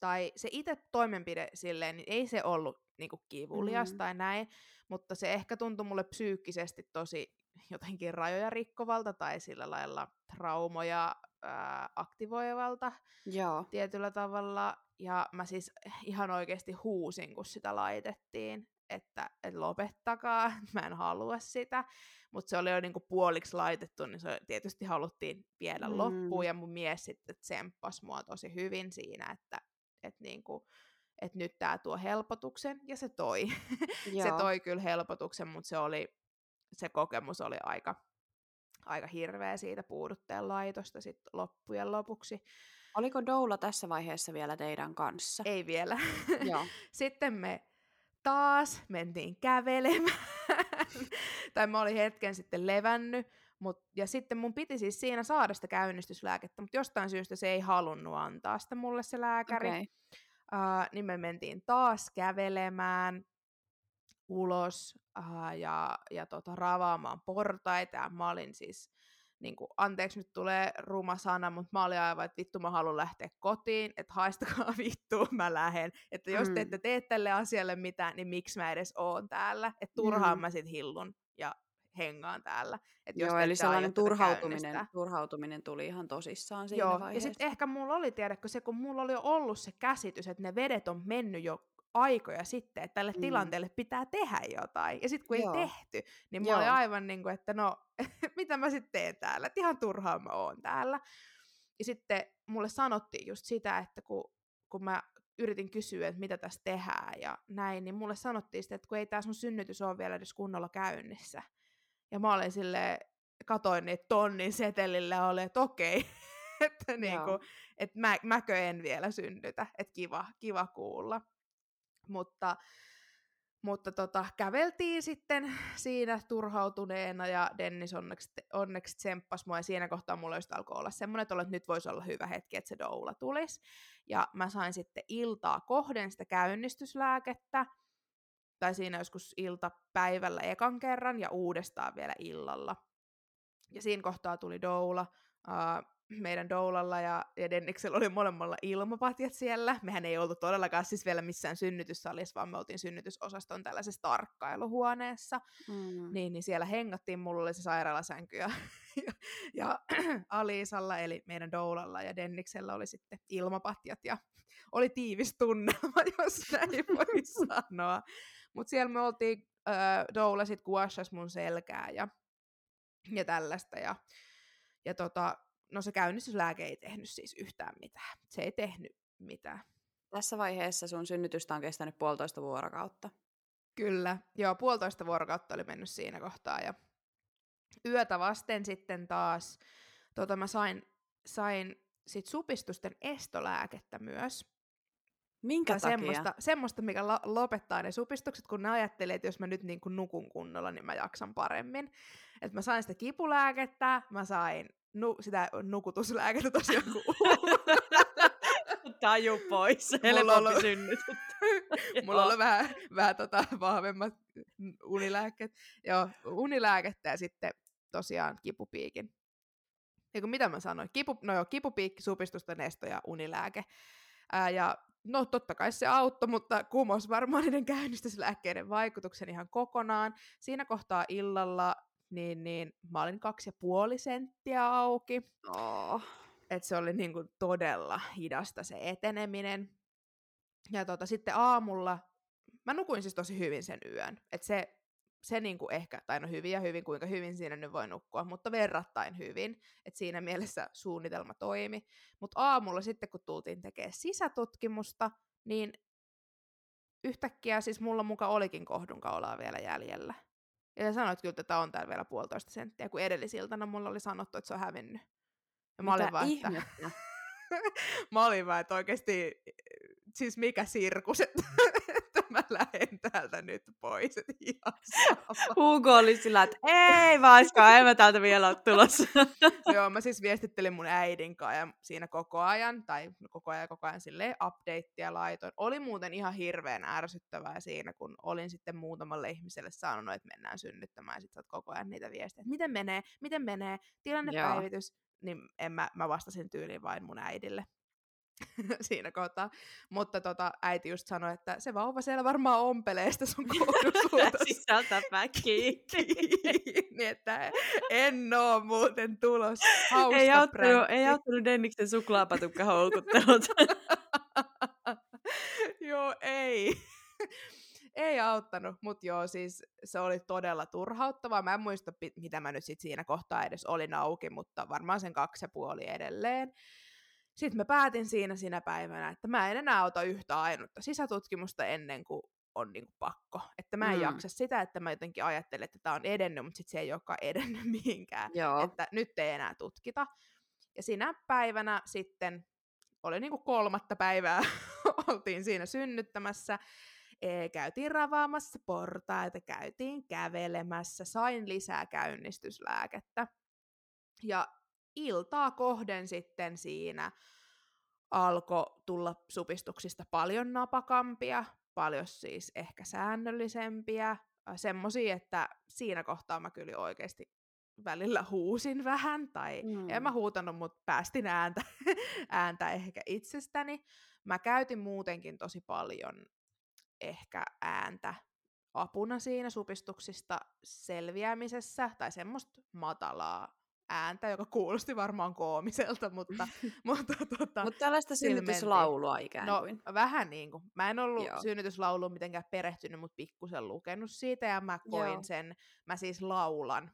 Tai se itse toimenpide silleen, niin ei se ollut niinku kivulias mm-hmm. tai näin, mutta se ehkä tuntui mulle psyykkisesti tosi jotenkin rajoja rikkovalta tai sillä lailla traumoja ää, aktivoivalta Joo. tietyllä tavalla. Ja mä siis ihan oikeasti huusin, kun sitä laitettiin, että et lopettakaa, mä en halua sitä. Mutta se oli jo niinku puoliksi laitettu, niin se tietysti haluttiin viedä mm. loppuun. Ja mun mies sitten tsemppasi mua tosi hyvin siinä, että et niinku, et nyt tää tuo helpotuksen. Ja se toi. se toi kyllä helpotuksen, mutta se, se kokemus oli aika, aika hirveä siitä puudutteen laitosta sit loppujen lopuksi. Oliko doula tässä vaiheessa vielä teidän kanssa? Ei vielä. Joo. Sitten me taas mentiin kävelemään. tai mä olin hetken sitten levännyt. Mut, ja sitten mun piti siis siinä saada sitä käynnistyslääkettä, mutta jostain syystä se ei halunnut antaa sitä mulle se lääkäri. Okay. Uh, niin me mentiin taas kävelemään ulos uh, ja, ja tota, ravaamaan portaita. Ja mä olin siis... Niin kuin, anteeksi nyt tulee ruma sana, mutta mä olin aivan, että vittu mä haluan lähteä kotiin, että haistakaa vittuun, mä lähden. Että jos mm. te ette tee tälle asialle mitään, niin miksi mä edes oon täällä? Että turhaan mm. mä sit hillun ja hengaan täällä. Et Joo, jos eli sellainen turhautuminen, turhautuminen tuli ihan tosissaan siinä Joo, vaiheessa. Ja sit ehkä mulla oli, tiedätkö se, kun mulla oli jo ollut se käsitys, että ne vedet on mennyt jo aikoja sitten, että tälle mm. tilanteelle pitää tehdä jotain. Ja sitten kun Joo. ei tehty, niin mulla Joo. oli aivan niin kuin, että no, mitä mä sitten teen täällä? Et ihan turhaan mä oon täällä. Ja sitten mulle sanottiin just sitä, että kun, kun mä yritin kysyä, että mitä tässä tehdään ja näin, niin mulle sanottiin sitä, että kun ei tää sun synnytys ole vielä edes kunnolla käynnissä. Ja mä olin silleen, katoin niitä tonnin setelillä, olin, että okei, että niinku, et mä, mäkö en vielä synnytä, että kiva, kiva kuulla. Mutta, Mutta tota, käveltiin sitten siinä turhautuneena ja Dennis onneksi, onneksi tsemppasi mua ja siinä kohtaa mulla just alkoi olla semmoinen, että nyt voisi olla hyvä hetki, että se doula tulisi. Ja mä sain sitten iltaa kohden sitä käynnistyslääkettä, tai siinä joskus iltapäivällä ekan kerran ja uudestaan vielä illalla. Ja siinä kohtaa tuli doula. Uh, meidän doulalla ja, ja Denniksellä oli molemmilla ilmapatjat siellä. Mehän ei oltu todellakaan siis vielä missään synnytyssalissa, vaan me oltiin synnytysosaston tällaisessa tarkkailuhuoneessa. Mm. Niin, niin siellä hengattiin, mulla oli se sairaalasänky ja, ja, ja Aliisalla, eli meidän doulalla ja Denniksellä oli sitten ilmapatjat ja oli tiivis tunnelma, jos näin voi sanoa. Mutta siellä me oltiin, äh, doula sit kuashas mun selkää ja, ja tällaista ja, ja tota no se käynnistyslääke ei tehnyt siis yhtään mitään. Se ei tehnyt mitään. Tässä vaiheessa sun synnytystä on kestänyt puolitoista vuorokautta. Kyllä. Joo, puolitoista vuorokautta oli mennyt siinä kohtaa. Ja yötä vasten sitten taas tota, mä sain, sain sit supistusten estolääkettä myös. Minkä tai takia? Semmoista, semmoista, mikä la- lopettaa ne supistukset, kun ne ajattelee, että jos mä nyt niin kun nukun kunnolla, niin mä jaksan paremmin. Et mä sain sitä kipulääkettä, mä sain Nu, sitä nukutuslääkettä tosi joku taju pois, helpompi synnytys. Mulla on ollut vähän, vähän tota, vahvemmat unilääkkeet. Joo, unilääkettä ja sitten tosiaan kipupiikin. Eiku, mitä mä sanoin? Kipu, no joo, kipupiikki, supistusten esto ja unilääke. Ää, ja no totta kai se auttoi, mutta kumos varmaan niiden käynnistyslääkkeiden vaikutuksen ihan kokonaan. Siinä kohtaa illalla Niin, niin mä olin kaksi ja puoli senttiä auki. Oh. Et se oli niinku todella hidasta se eteneminen. Ja tota, sitten aamulla, mä nukuin siis tosi hyvin sen yön. Et se, se niinku ehkä, tai no hyvin ja hyvin, kuinka hyvin siinä nyt voi nukkua, mutta verrattain hyvin. Et siinä mielessä suunnitelma toimi. Mutta aamulla sitten, kun tultiin tekemään sisätutkimusta, niin yhtäkkiä siis mulla muka olikin kohdunkaulaa vielä jäljellä. Ja sanoit kyllä, että tämä on täällä vielä puolitoista senttiä, kun edellisiltana mulla oli sanottu, että se on hävinnyt. Ja mä olin vaan, että... mä olin vaan, että oikeasti, siis mikä sirkus, että, että mä lähden täältä nyt pois. Hugo oli sillä, että ei vaiskaan, en mä täältä vielä ole tulossa. Joo, mä siis viestittelin mun äidin kanssa siinä koko ajan, tai koko ajan koko ajan silleen updateja laitoin. Oli muuten ihan hirveän ärsyttävää siinä, kun olin sitten muutamalle ihmiselle sanonut, että mennään synnyttämään, ja sit sä oot koko ajan niitä viestejä, että miten menee, miten menee, tilannepäivitys. Joo. Niin en mä, mä vastasin tyyliin vain mun äidille siinä kohtaa. Mutta tota, äiti just sanoi, että se vauva siellä varmaan ompelee sitä sun kohdusuutas. Sisältäpä kiinni, että en oo muuten tulos. Hauska ei auttanut, ei auttanut Denniksen suklaapatukka houkuttelut. Joo, ei. Ei auttanut, mutta joo, siis se oli todella turhauttavaa. Mä en muista, mitä mä nyt sit siinä kohtaa edes olin auki, mutta varmaan sen kaksi ja puoli edelleen. Sitten mä päätin siinä sinä päivänä, että mä en enää ota yhtä ainutta sisätutkimusta ennen kuin on niinku pakko. Että mä en mm. jaksa sitä, että mä jotenkin ajattelen, että tää on edennyt, mutta sit se ei olekaan edennyt mihinkään. Joo. Että nyt ei enää tutkita. Ja sinä päivänä sitten, oli niinku kolmatta päivää, oltiin siinä synnyttämässä. E, käytiin ravaamassa portaita, käytiin kävelemässä, sain lisää käynnistyslääkettä. Ja iltaa kohden sitten siinä alkoi tulla supistuksista paljon napakampia, paljon siis ehkä säännöllisempiä, semmosia, että siinä kohtaa mä kyllä oikeasti välillä huusin vähän, tai mm. en mä huutanut, mutta päästin ääntä, ääntä ehkä itsestäni. Mä käytin muutenkin tosi paljon ehkä ääntä apuna siinä supistuksista selviämisessä, tai semmoista matalaa ääntä, joka kuulosti varmaan koomiselta, mutta... mutta tota, Mut tällaista synnytyslaulua ikään kuin. No, vähän niin kuin. Mä en ollut Joo. synnytyslauluun mitenkään perehtynyt, mutta pikkusen lukenut siitä, ja mä koin Joo. sen, mä siis laulan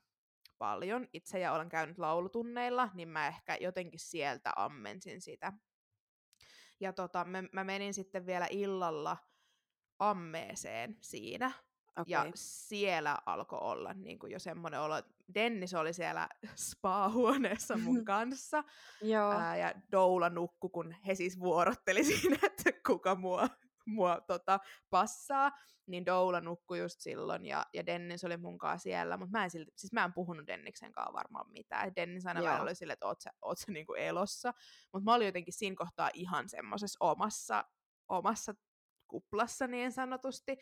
paljon itse, ja olen käynyt laulutunneilla, niin mä ehkä jotenkin sieltä ammensin sitä. Ja tota, mä, mä menin sitten vielä illalla ammeeseen siinä. Okay. Ja siellä alkoi olla niin kuin jo semmoinen olo, että Dennis oli siellä spa-huoneessa mun kanssa. Ää, ja doula nukkui, kun he siis vuorotteli siinä, että kuka mua mua tota, passaa, niin Doula nukkui just silloin, ja, ja Dennis oli munkaan siellä, mutta mä en, silti, siis mä en puhunut Denniksenkaan varmaan mitään. Dennis aina vähän oli silleen, että oot sä, oot sä niinku elossa, mutta mä olin jotenkin siinä kohtaa ihan semmoisessa omassa, omassa kuplassa niin sanotusti.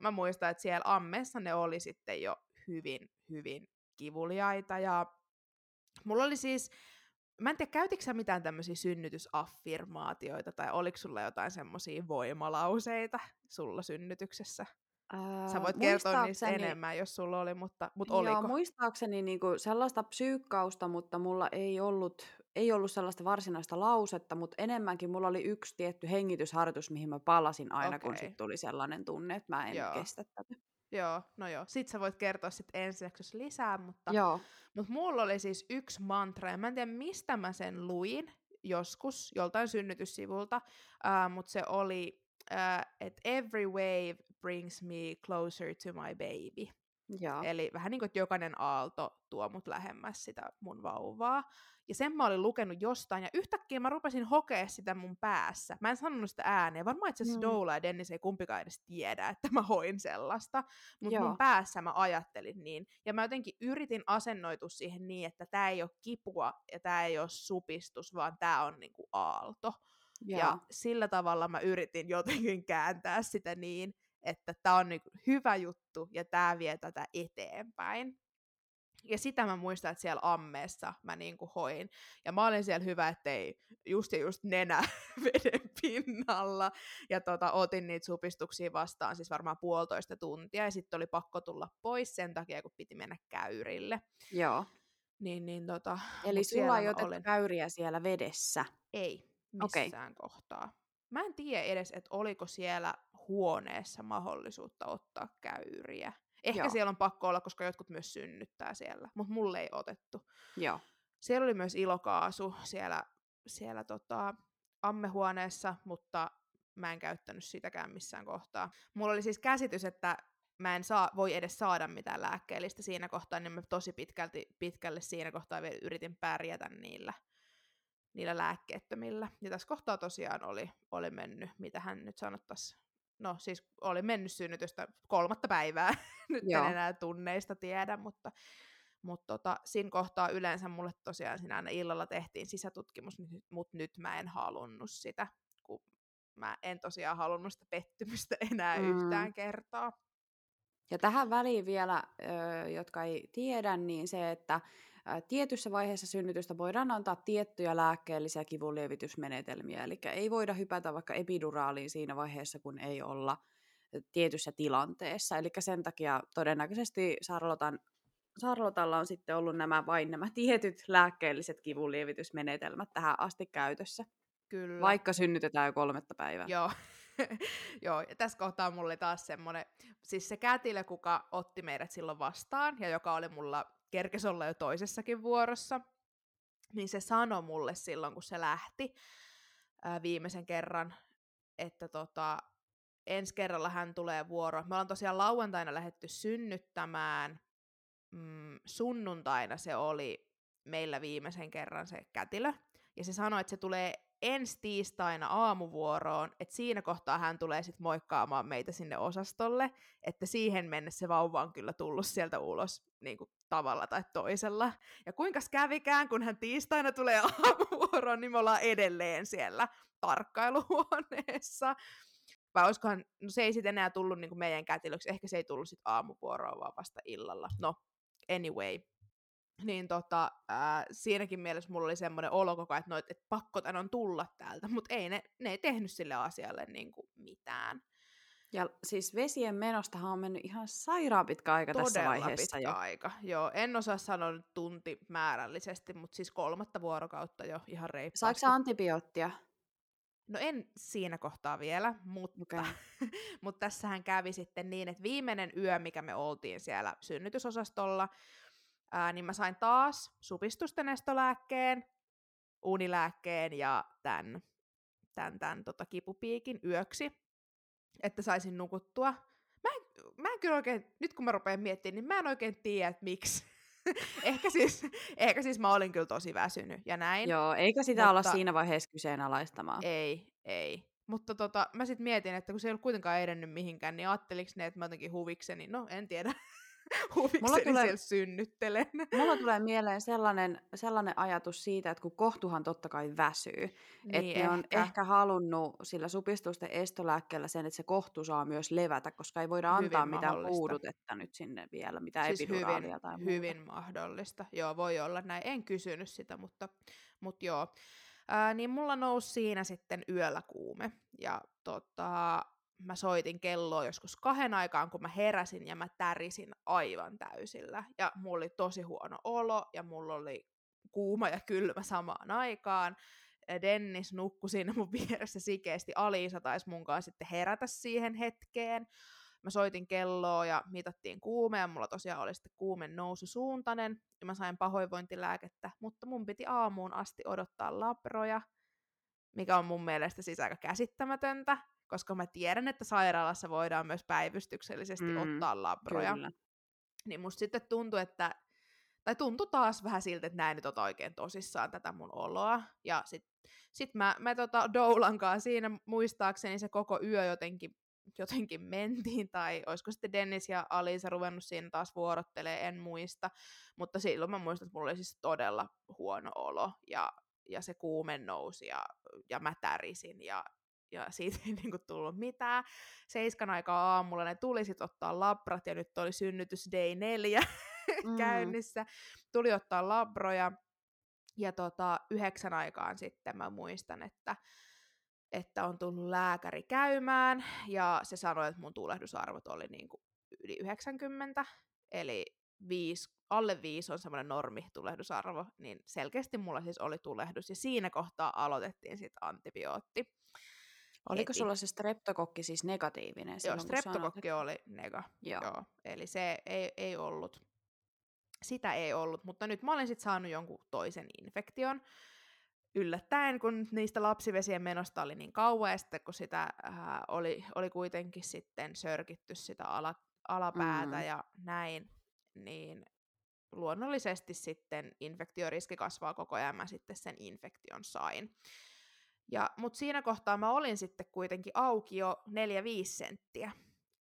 Mä muistan, että siellä ammeessa ne oli sitten jo hyvin, hyvin kivuliaita, ja mulla oli siis, mä en tiedä, käytitkö sä mitään tämmöisiä synnytysaffirmaatioita, tai oliko sulla jotain semmoisia voimalauseita sulla synnytyksessä? Ää, sä voit kertoa niistä enemmän, jos sulla oli, mutta, mutta joo, oliko? Muistaakseni niinku sellaista psyykkausta, mutta mulla ei ollut, ei ollut sellaista varsinaista lausetta, mutta enemmänkin mulla oli yksi tietty hengitysharjoitus, mihin mä palasin aina, okay. kun sit tuli sellainen tunne, että mä en joo. kestä tätä. Joo, no joo. Sitten sä voit kertoa sitten ensi jaksossa lisää, mutta, mutta mulla oli siis yksi mantra, ja mä en tiedä mistä mä sen luin joskus, joltain synnytyssivulta, uh, mutta se oli, uh, että every wave brings me closer to my baby. Joo. Eli vähän niin kuin, että jokainen aalto tuo mut lähemmäs sitä mun vauvaa. Ja sen mä olin lukenut jostain, ja yhtäkkiä mä rupesin hokea sitä mun päässä. Mä en sanonut sitä ääneen. Varmaan itse asiassa mm. Doula ja Dennis ei kumpikaan edes tiedä, että mä hoin sellaista. Mutta mun päässä mä ajattelin niin. Ja mä jotenkin yritin asennoitua siihen niin, että tää ei ole kipua ja tää ei ole supistus, vaan tää on niinku aalto. Joo. Ja sillä tavalla mä yritin jotenkin kääntää sitä niin, että tämä on niinku hyvä juttu ja tämä vie tätä eteenpäin. Ja sitä mä muistan, että siellä ammeessa mä niinku hoin. Ja mä olin siellä hyvä, ettei just ja just nenä veden pinnalla. Ja tota, otin niitä supistuksia vastaan siis varmaan puolitoista tuntia. Ja sitten oli pakko tulla pois sen takia, kun piti mennä käyrille. Joo. Niin, niin tota, eli sulla ei otettu käyriä siellä vedessä? Ei, missään okay. kohtaa. Mä en tiedä edes, että oliko siellä huoneessa mahdollisuutta ottaa käyriä. Ehkä Joo. siellä on pakko olla, koska jotkut myös synnyttää siellä, mutta mulle ei otettu. Joo. Siellä oli myös ilokaasu siellä, siellä tota, ammehuoneessa, mutta mä en käyttänyt sitäkään missään kohtaa. Mulla oli siis käsitys, että mä en saa, voi edes saada mitään lääkkeellistä siinä kohtaa, niin mä tosi pitkälti, pitkälle siinä kohtaa vielä yritin pärjätä niillä. niillä lääkkeettömillä. Ja tässä kohtaa tosiaan oli, oli mennyt, mitä hän nyt sanottaisi, no siis oli mennyt synnytystä kolmatta päivää, nyt Joo. en enää tunneista tiedä, mutta, mutta tota, siinä kohtaa yleensä mulle tosiaan siinä aina illalla tehtiin sisätutkimus, mutta nyt mä en halunnut sitä, kun mä en tosiaan halunnut sitä pettymystä enää mm. yhtään kertaa. Ja tähän väliin vielä, jotka ei tiedä, niin se, että tietyssä vaiheessa synnytystä voidaan antaa tiettyjä lääkkeellisiä kivunlievitysmenetelmiä, eli ei voida hypätä vaikka epiduraaliin siinä vaiheessa, kun ei olla tietyssä tilanteessa. Eli sen takia todennäköisesti Charlotan, Charlotalla on sitten ollut nämä, vain nämä tietyt lääkkeelliset kivunlievitysmenetelmät tähän asti käytössä, Kyllä. vaikka synnytetään jo kolmetta päivää. Joo. Joo, ja tässä kohtaa mulla oli taas semmoinen, siis se kätilö, kuka otti meidät silloin vastaan, ja joka oli mulla kerkesi olla jo toisessakin vuorossa, niin se sanoi mulle silloin, kun se lähti ää, viimeisen kerran, että tota, ensi kerralla hän tulee vuoro. Me ollaan tosiaan lauantaina lähdetty synnyttämään, mm, sunnuntaina se oli meillä viimeisen kerran se kätilö, ja se sanoi, että se tulee ensi tiistaina aamuvuoroon, että siinä kohtaa hän tulee sitten moikkaamaan meitä sinne osastolle, että siihen mennessä se vauva on kyllä tullut sieltä ulos niin kuin tavalla tai toisella. Ja kuinkas kävikään, kun hän tiistaina tulee aamuvuoroon, niin me ollaan edelleen siellä tarkkailuhuoneessa. Vai olisikohan, no se ei sitten enää tullut niin kuin meidän kätilöksi, ehkä se ei tullut sitten aamuvuoroon, vaan vasta illalla. No, anyway. Niin tota, äh, siinäkin mielessä mulla oli semmoinen olo koko ajan, että, no, että pakko tän on tulla täältä, mutta ei ne, ne ei tehnyt sille asialle niinku mitään. Ja siis vesien menostahan on mennyt ihan sairaan pitkä aika Todella tässä vaiheessa. Todella pitkä jo. aika, joo. En osaa sanoa tunti määrällisesti, mutta siis kolmatta vuorokautta jo ihan reippaasti. Saatko sä antibioottia? No en siinä kohtaa vielä, mutta, okay. mutta tässähän kävi sitten niin, että viimeinen yö, mikä me oltiin siellä synnytysosastolla, Ää, niin mä sain taas supistusten estolääkkeen, unilääkkeen ja tämän, tämän, tämän tota, kipupiikin yöksi, että saisin nukuttua. Mä en, mä en kyllä oikein, nyt kun mä rupean miettimään, niin mä en oikein tiedä, että miksi. ehkä, siis, ehkä siis mä olin kyllä tosi väsynyt ja näin. Joo, eikä sitä mutta olla siinä vaiheessa kyseenalaistamaan. Ei, ei. Mutta tota, mä sit mietin, että kun se ei ollut kuitenkaan edennyt mihinkään, niin ajatteliks ne, että mä jotenkin huvikseni, no en tiedä, huvikseni mulla tulee, siellä synnyttelen. Mulla tulee mieleen sellainen, sellainen ajatus siitä, että kun kohtuhan totta kai väsyy, niin että ne on ehkä halunnut sillä supistusten estolääkkeellä sen, että se kohtu saa myös levätä, koska ei voida hyvin antaa mitään puudutetta nyt sinne vielä, mitä siis epiduraalia hyvin, tai muuta. Hyvin mahdollista, joo voi olla näin, en kysynyt sitä, mutta, mutta joo. Ää, niin mulla nousi siinä sitten yöllä kuume ja tota, mä soitin kelloa joskus kahden aikaan, kun mä heräsin ja mä tärisin aivan täysillä ja mulla oli tosi huono olo ja mulla oli kuuma ja kylmä samaan aikaan. Dennis nukkui siinä mun vieressä sikeesti, Aliisa taisi munkaan sitten herätä siihen hetkeen. Mä soitin kelloa ja mitattiin kuumea, mulla tosiaan oli sitten kuumen noususuuntainen ja mä sain pahoinvointilääkettä, mutta mun piti aamuun asti odottaa labroja, mikä on mun mielestä siis aika käsittämätöntä, koska mä tiedän, että sairaalassa voidaan myös päivystyksellisesti mm, ottaa labroja. Kyllä. Niin musta sitten tuntui, että, tai tuntui taas vähän siltä, että nää ei nyt ota oikein tosissaan tätä mun oloa ja sit, sit mä, mä tota doulankaan siinä muistaakseni se koko yö jotenkin, jotenkin mentiin, tai olisiko sitten Dennis ja Aliisa ruvennut siinä taas vuorottelee, en muista, mutta silloin mä muistan, että mulla oli siis todella huono olo, ja, ja se kuume nousi, ja, ja mä tärisin, ja, ja siitä ei niinku tullut mitään. Seiskan aikaa aamulla ne tuli sit ottaa labrat, ja nyt oli synnytys day neljä mm. käynnissä, tuli ottaa labroja, ja tota, yhdeksän aikaan sitten mä muistan, että että on tullut lääkäri käymään, ja se sanoi, että mun tulehdusarvot oli niinku yli yhdeksänkymmentä, eli viisi, alle viisi on semmoinen normi tulehdusarvo, niin selkeästi mulla siis oli tulehdus, ja siinä kohtaa aloitettiin sitten antibiootti. Oliko Heti. Sulla se streptokokki siis negatiivinen? Joo, streptokokki oli nega, joo. Joo. Eli se ei, ei ollut, sitä ei ollut, mutta nyt mä olen sitten saanut jonkun toisen infektion, yllättäen, kun niistä lapsivesien menosta oli niin kauan, ja sitten kun sitä ää, oli, oli kuitenkin sitten sörkitty sitä ala, alapäätä mm. ja näin, niin luonnollisesti sitten infektioriski kasvaa koko ajan, mä sitten sen infektion sain. Mutta siinä kohtaa mä olin sitten kuitenkin auki jo neljä viisi senttiä.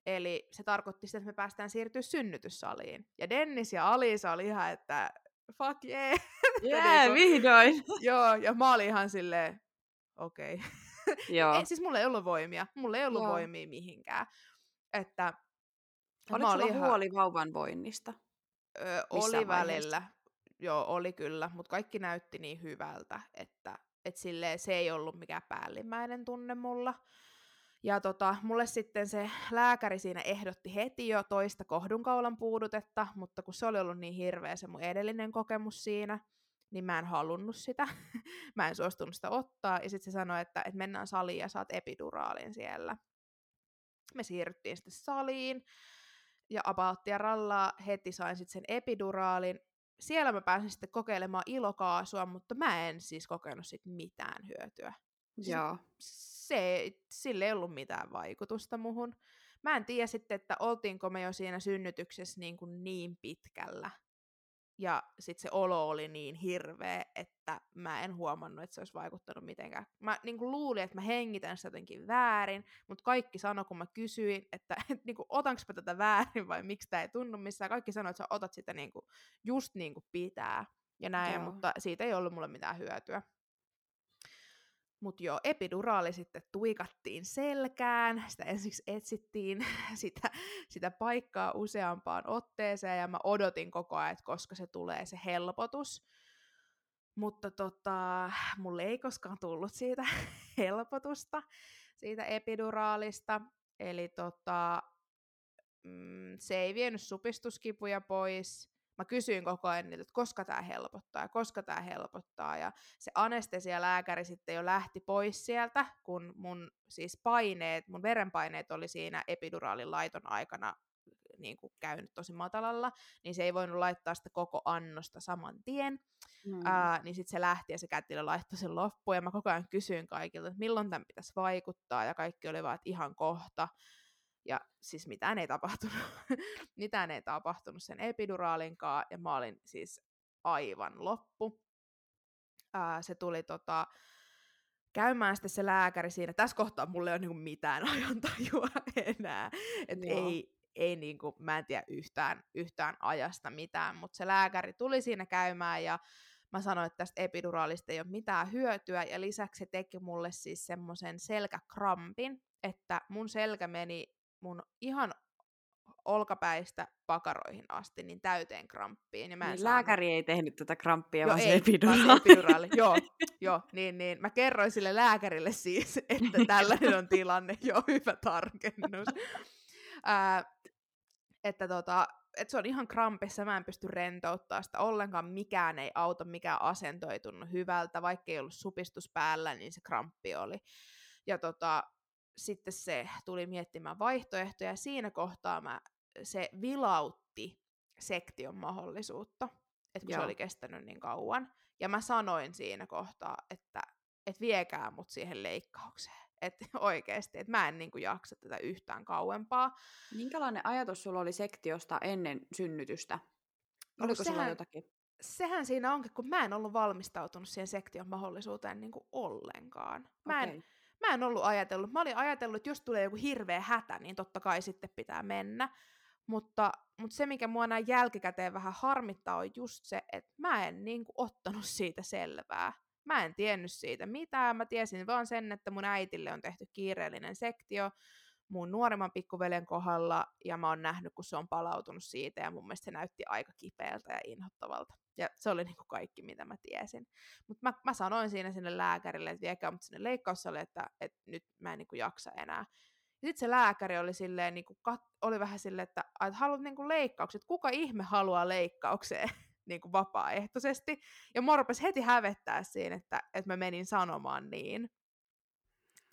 Eli se tarkoitti sitä, että me päästään siirtyä synnytyssaliin. Ja Dennis ja Aliisa oli ihan, että fuck yeah! Jää, yeah, vihdoin! Joo, ja mä olin ihan silleen, okei. Okay. Siis mulla ei ollut voimia. Mulla ei ollut joo. voimia mihinkään. Että, oliko sulla ihan huoli vauvan voinnista? Ö, oli välillä. Joo, oli kyllä. Mutta kaikki näytti niin hyvältä, että et silleen, se ei ollut mikään päällimmäinen tunne mulla. Ja tota, mulle sitten se lääkäri siinä ehdotti heti jo toista kohdunkaulan puudutetta, mutta kun se oli ollut niin hirveä se mun edellinen kokemus siinä, niin mä en halunnut sitä. Mä en suostunut sitä ottaa. Ja sitten se sanoi, että, että mennään saliin ja saat epiduraalin siellä. Me siirryttiin sitten saliin ja apauttia rallaa. Heti sain sitten sen epiduraalin. Siellä mä pääsin sitten kokeilemaan ilokaasua, mutta mä en siis kokenut sitten mitään hyötyä. Joo. Se, sille ei ollut mitään vaikutusta muhun. Mä en tiedä sitten, että oltiinko me jo siinä synnytyksessä niin, kuin niin pitkällä. Ja sit se olo oli niin hirveä, että mä en huomannut, että se olisi vaikuttanut mitenkään. Mä niin kuin luulin, että mä hengitän sitä jotenkin väärin, mutta kaikki sanoi, kun mä kysyin, että et, niin kuin, otanko mä tätä väärin vai miksi tää ei tunnu missään. Kaikki sanoi, että sä otat sitä niin kuin, just niin kuin pitää ja näin, joo. Mutta siitä ei ollut mulle mitään hyötyä. Mutta joo, epiduraali sitten tuikattiin selkään, sitä ensiksi etsittiin sitä, sitä paikkaa useampaan otteeseen, ja mä odotin koko ajan, että koska se tulee se helpotus. Mutta tota, mulle ei koskaan tullut siitä helpotusta, siitä epiduraalista, eli tota, mm, se ei vienyt supistuskipuja pois. Mä kysyin koko ajan niitä, että koska tää helpottaa ja koska tää helpottaa. Ja se anestesialääkäri sitten jo lähti pois sieltä, kun mun siis paineet, mun verenpaineet oli siinä epiduraalin laiton aikana niin kuin käynyt tosi matalalla, niin se ei voinut laittaa sitä koko annosta saman tien. Mm. Ää, niin sitten se lähti ja se kätilö laittoi sen loppuun. Ja mä koko ajan kysyin kaikilta, että milloin tämän pitäisi vaikuttaa. Ja kaikki oli vaan, että ihan kohta. Ja siis mitään ei tapahtunut. mitään ei tapahtunut sen epiduraalinkaan. Ja mä olin siis aivan loppu. Ää, se tuli tota, käymään sitten se lääkäri siinä. Tässä kohtaa mulla ei ole niinku mitään ajantajua enää. Että ei, ei niinku, mä en tiedä yhtään, yhtään ajasta mitään, mutta se lääkäri tuli siinä käymään ja mä sanoin, että tästä epiduraalista ei ole mitään hyötyä ja lisäksi se teki mulle siis semmoisen selkäkrampin, että mun selkä meni mun ihan olkapäistä pakaroihin asti, niin täyteen kramppiin. Ja mä en niin saanut... Lääkäri ei tehnyt tätä kramppia, vaan se epiduraali. epiduraali. Joo, joo niin, niin. Mä kerroin sille lääkärille siis, että tällainen on tilanne. Joo, hyvä tarkennus. Äh, että tota, et se on ihan krampissa, mä en pysty rentouttaa sitä ollenkaan. Mikään ei auta, mikään asento ei tunnu hyvältä. Vaikka ei ollut supistus päällä, niin se kramppi oli. Ja tota... Sitten se tuli miettimään vaihtoehtoja ja siinä kohtaa mä, se vilautti sektion mahdollisuutta, että kun Joo. se oli kestänyt niin kauan. Ja mä sanoin siinä kohtaa, että et viekää mut siihen leikkaukseen. Että oikeesti, että mä en niin kuin jaksa tätä yhtään kauempaa. Minkälainen ajatus sulla oli sektiosta ennen synnytystä? Oliko no, sehän, sulla jotakin? Sehän siinä onkin, kun mä en ollut valmistautunut siihen sektion mahdollisuuteen niin kuin ollenkaan. Mä okay. en... Mä en ollut ajatellut. Mä olin ajatellut, että jos tulee joku hirveä hätä, niin totta kai sitten pitää mennä. Mutta, mutta se, mikä mua näin jälkikäteen vähän harmittaa, on just se, että mä en niin kuin ottanut siitä selvää. Mä en tiennyt siitä mitään. Mä tiesin vaan sen, että mun äitille on tehty kiireellinen sektio mun nuoremman pikkuveljen kohdalla. Ja mä oon nähnyt, kun se on palautunut siitä. Ja mun mielestä se näytti aika kipeältä ja inhottavalta. Ja se oli niin kuin kaikki, mitä mä tiesin. Mutta mä, mä sanoin siinä sinne lääkärille, että viekää mut sinne leikkaussalle, että, että nyt mä en niin kuin jaksa enää. Ja sit se lääkäri oli, silleen, niin kuin, oli vähän silleen, että, että haluat niin kuin leikkaukset. Kuka ihme haluaa leikkaukseen niin kuin vapaaehtoisesti? Ja mua rupesi heti hävettää siinä, että, että mä menin sanomaan niin.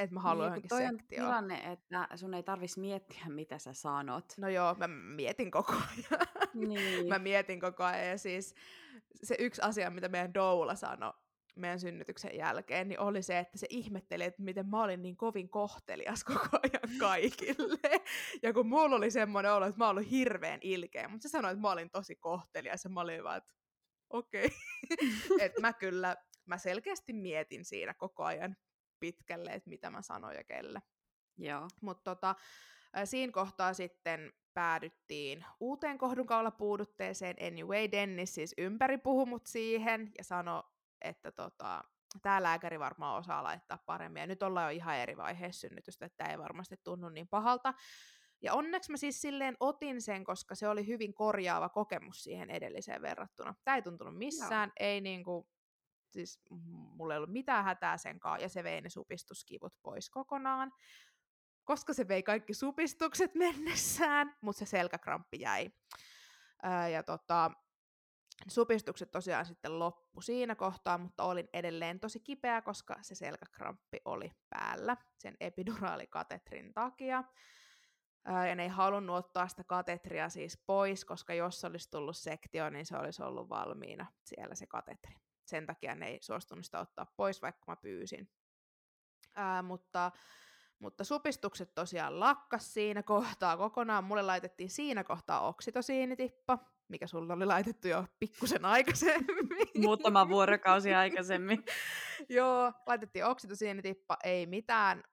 Että mä haluan niin, johonkin sektioon. Toi on tilanne, että sun ei tarvis miettiä, mitä sä sanot. No joo, mä mietin koko ajan. Niin. Mä mietin koko ajan ja siis se yksi asia, mitä meidän doula sanoi meidän synnytyksen jälkeen, niin oli se, että se ihmetteli, että miten mä olin niin kovin kohtelias koko ajan kaikille. Ja kun mulla oli semmoinen olo, että mä olin hirveän ilkeä, mutta se sanoi, että mä olin tosi kohtelias ja mä olin vaan, että okei. Okay. Että mä kyllä, mä selkeästi mietin siinä koko ajan pitkälle, että mitä mä sanoin ja kelle. Joo. Mutta tota, siinä kohtaa sitten päädyttiin uuteen kohdunkaulapuudutteeseen. Anyway, Dennis siis ympäri puhui mut siihen ja sanoi, että tota, tää lääkäri varmaan osaa laittaa paremmin. Ja nyt ollaan jo ihan eri vaiheessa synnytystä, että ei varmasti tunnu niin pahalta. Ja onneksi mä siis silleen otin sen, koska se oli hyvin korjaava kokemus siihen edelliseen verrattuna. Tää ei tuntunut missään, Joo. ei niinku... Siis mulla ei ollut mitään hätää senkaan, ja se vei ne supistuskivut pois kokonaan, koska se vei kaikki supistukset mennessään, mutta se selkäkramppi jäi. Ää, ja tota, supistukset tosiaan sitten loppu siinä kohtaa, mutta olin edelleen tosi kipeä, koska se selkäkramppi oli päällä sen epiduraalikatetrin takia. Ää, ja ne ei halunnut ottaa sitä katetria siis pois, koska jos olisi tullut sektio, niin se olisi ollut valmiina siellä se katetri. Sen takia ne ei suostunut sitä ottaa pois, vaikka mä pyysin. Ää, mutta, mutta supistukset tosiaan lakkas siinä kohtaa kokonaan. Mulle laitettiin siinä kohtaa oksitosiinitippa, mikä sulla oli laitettu jo pikkusen aikaisemmin. Muutama vuorokausi aikaisemmin. Joo, laitettiin oksitosiinitippa, ei mitään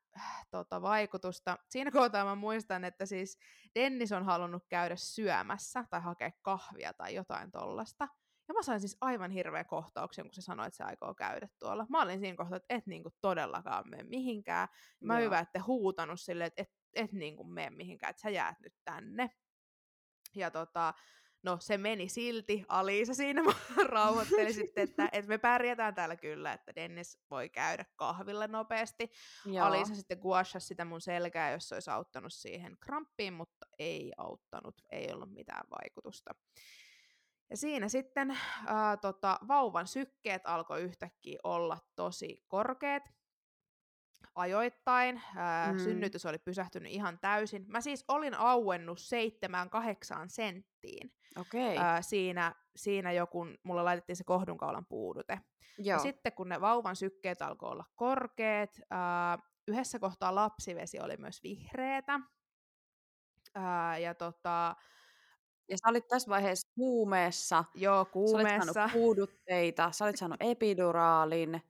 tota, vaikutusta. Siinä kohtaa mä muistan, että siis Dennis on halunnut käydä syömässä tai hakea kahvia tai jotain tollasta. Ja mä sain siis aivan hirveän kohtauksen, kun se sanoi, että se aikoo käydä tuolla. Mä olin siinä kohtaa, että et niinku todellakaan mene mihinkään. Mä oon hyvä, että huutanut silleen, että et, et niinku mene mihinkään, että sä jäät nyt tänne. Ja tota, no se meni silti. Aliisa siinä rauhoitteli sitten, että et me pärjätään täällä kyllä, että Dennis voi käydä kahvilla nopeasti. Joo. Aliisa sitten guashasi sitä mun selkää, jos se olisi auttanut siihen kramppiin, mutta ei auttanut, ei ollut mitään vaikutusta. Ja siinä sitten ää, tota, vauvan sykkeet alkoi yhtäkkiä olla tosi korkeat ajoittain. Ää, mm. Synnytys oli pysähtynyt ihan täysin. Mä siis olin auennut seitsemään kahdeksaan senttiin. Okay. Ää, siinä, siinä joku, mulla laitettiin se kohdunkaulan puudute. Ja sitten kun ne vauvan sykkeet alkoi olla korkeat, ää, yhdessä kohtaa lapsivesi oli myös vihreätä. Ää, ja tota... Ja sä olit tässä vaiheessa kuumeessa. Joo, kuumeessa. Sä olit saanut puudutteita, sä olit saanut epiduraalin.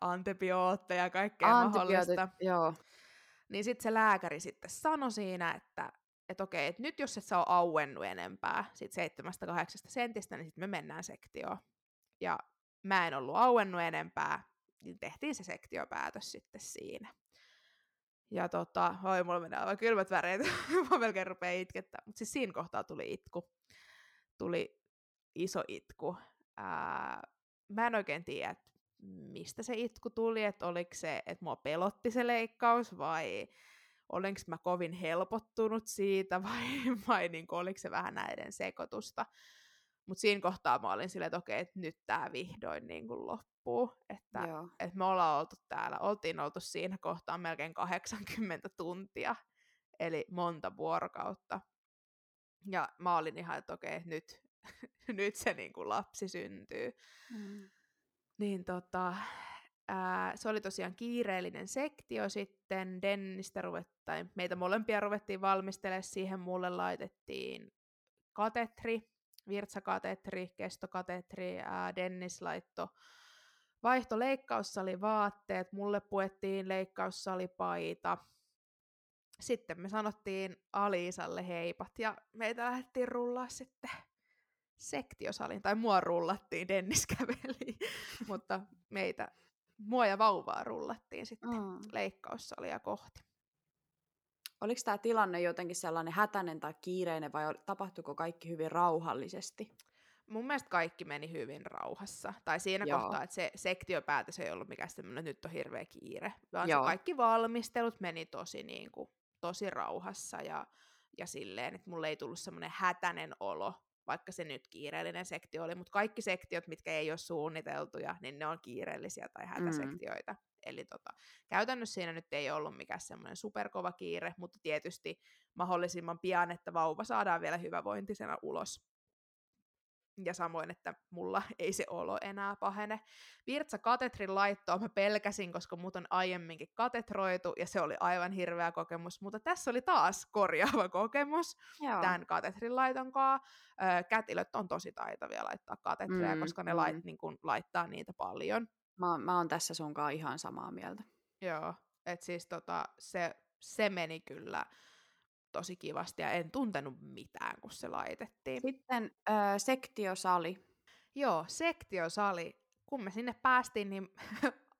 antibiootteja ja kaikkea mahdollista. Joo. Niin sitten se lääkäri sitten sanoi siinä, että et okei, et nyt jos et sä ole auennut enempää siitä seitsemästä kahdeksasta sentistä, niin sitten me mennään sektioon. Ja mä en ollut auennut enempää, niin tehtiin se sektiopäätös sitten siinä. Ja tota, oi, mulla menee aivan kylmät väreet, mä melkein rupeaa itkettää. Mutta siis siinä kohtaa tuli itku. Tuli iso itku. Ää, mä en oikein tiedä, mistä se itku tuli, että oliko se, että mua pelotti se leikkaus vai olenko mä kovin helpottunut siitä vai, vai niin kuin, oliko se vähän näiden sekoitusta. Mutta siinä kohtaa mä olin silleen, että okei, että nyt tää vihdoin niin kuin loppuu. Että et me ollaan oltu täällä, oltiin oltu siinä kohtaa melkein kahdeksankymmentä tuntia, eli monta vuorokautta. Ja mä olin ihan, että okei, että nyt, nyt se niin kuin lapsi syntyy. Mm. Niin tota, ää, se oli tosiaan kiireellinen sektio sitten. Dennistä ruvettiin, meitä molempia ruvettiin valmistelemaan siihen. Mulle laitettiin katetri, virtsakatetri, kestokatetri, ää, Dennis laitto vaihtoleikkaussalivaatteet, mulle puettiin leikkaussalipaita. Sitten me sanottiin Aliisalle heipat ja meitä lähdettiin rullaa sitten sektiosaliin, tai mua rullattiin, Dennis käveli, mutta meitä, mua ja vauvaa rullatti sitten mm. leikkaussalia kohti. Oliko tämä tilanne jotenkin sellainen hätäinen tai kiireinen, vai tapahtuiko kaikki hyvin rauhallisesti? Mun mielestä kaikki meni hyvin rauhassa. Tai siinä Joo. kohtaa, että se sektiopäätös ei ollut mikään semmoinen, nyt on hirveä kiire. Vaan Joo. se kaikki valmistelut meni tosi, niin kuin, tosi rauhassa ja, ja silleen, että mulle ei tullut semmoinen hätäinen olo, vaikka se nyt kiireellinen sektio oli. Mutta kaikki sektiot, mitkä ei ole suunniteltuja, niin ne on kiireellisiä tai hätäsektioita. Mm. Eli tota, käytännössä siinä nyt ei ollut mikään semmoinen superkova kiire, mutta tietysti mahdollisimman pian, että vauva saadaan vielä hyvävointisena ulos. Ja samoin, että mulla ei se olo enää pahene. Virtsakatetrin laittoa mä pelkäsin, koska mut on aiemminkin katetroitu, ja se oli aivan hirveä kokemus. Mutta tässä oli taas korjaava kokemus Joo. tämän katetrin laitonkaan. Kätilöt on tosi taitavia laittaa katetreja, mm, koska ne mm. lait, niin kun, laittaa niitä paljon. Mä, mä oon tässä sunkaan ihan samaa mieltä. Joo, että siis tota, se, se meni kyllä tosi kivasti ja en tuntenut mitään, kun se laitettiin. Sitten ö, sektiosali. Joo, sektiosali. Kun me sinne päästiin, niin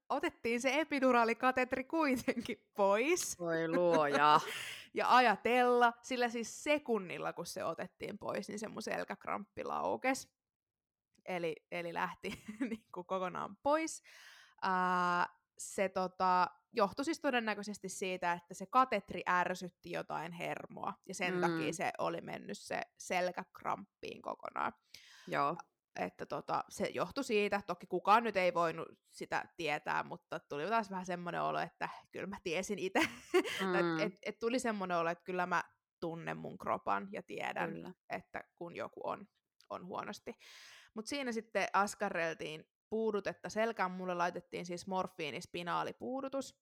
otettiin se epiduraalikatetri kuitenkin pois. Voi luoja. Ja ajatella, sillä siis sekunnilla, kun se otettiin pois, niin se mun selkäkramppi laukesi. Eli, eli lähti niin kuin kokonaan pois. Ää, se tota, johtui siis todennäköisesti siitä, että se katetri ärsytti jotain hermoa, ja sen mm. takia se oli mennyt se selkäkramppiin kokonaan. Joo. Että tota, se johtui siitä, toki kukaan nyt ei voinut sitä tietää, mutta tuli taas vähän semmoinen olo, että kyllä mä tiesin itse. Mm. et, et tuli semmoinen olo, että kyllä mä tunnen mun kropan ja tiedän, kyllä. että kun joku on, on huonosti. Mutta siinä sitten askarreltiin puudutetta selkään. Mulle laitettiin siis morfiinispinaalipuudutus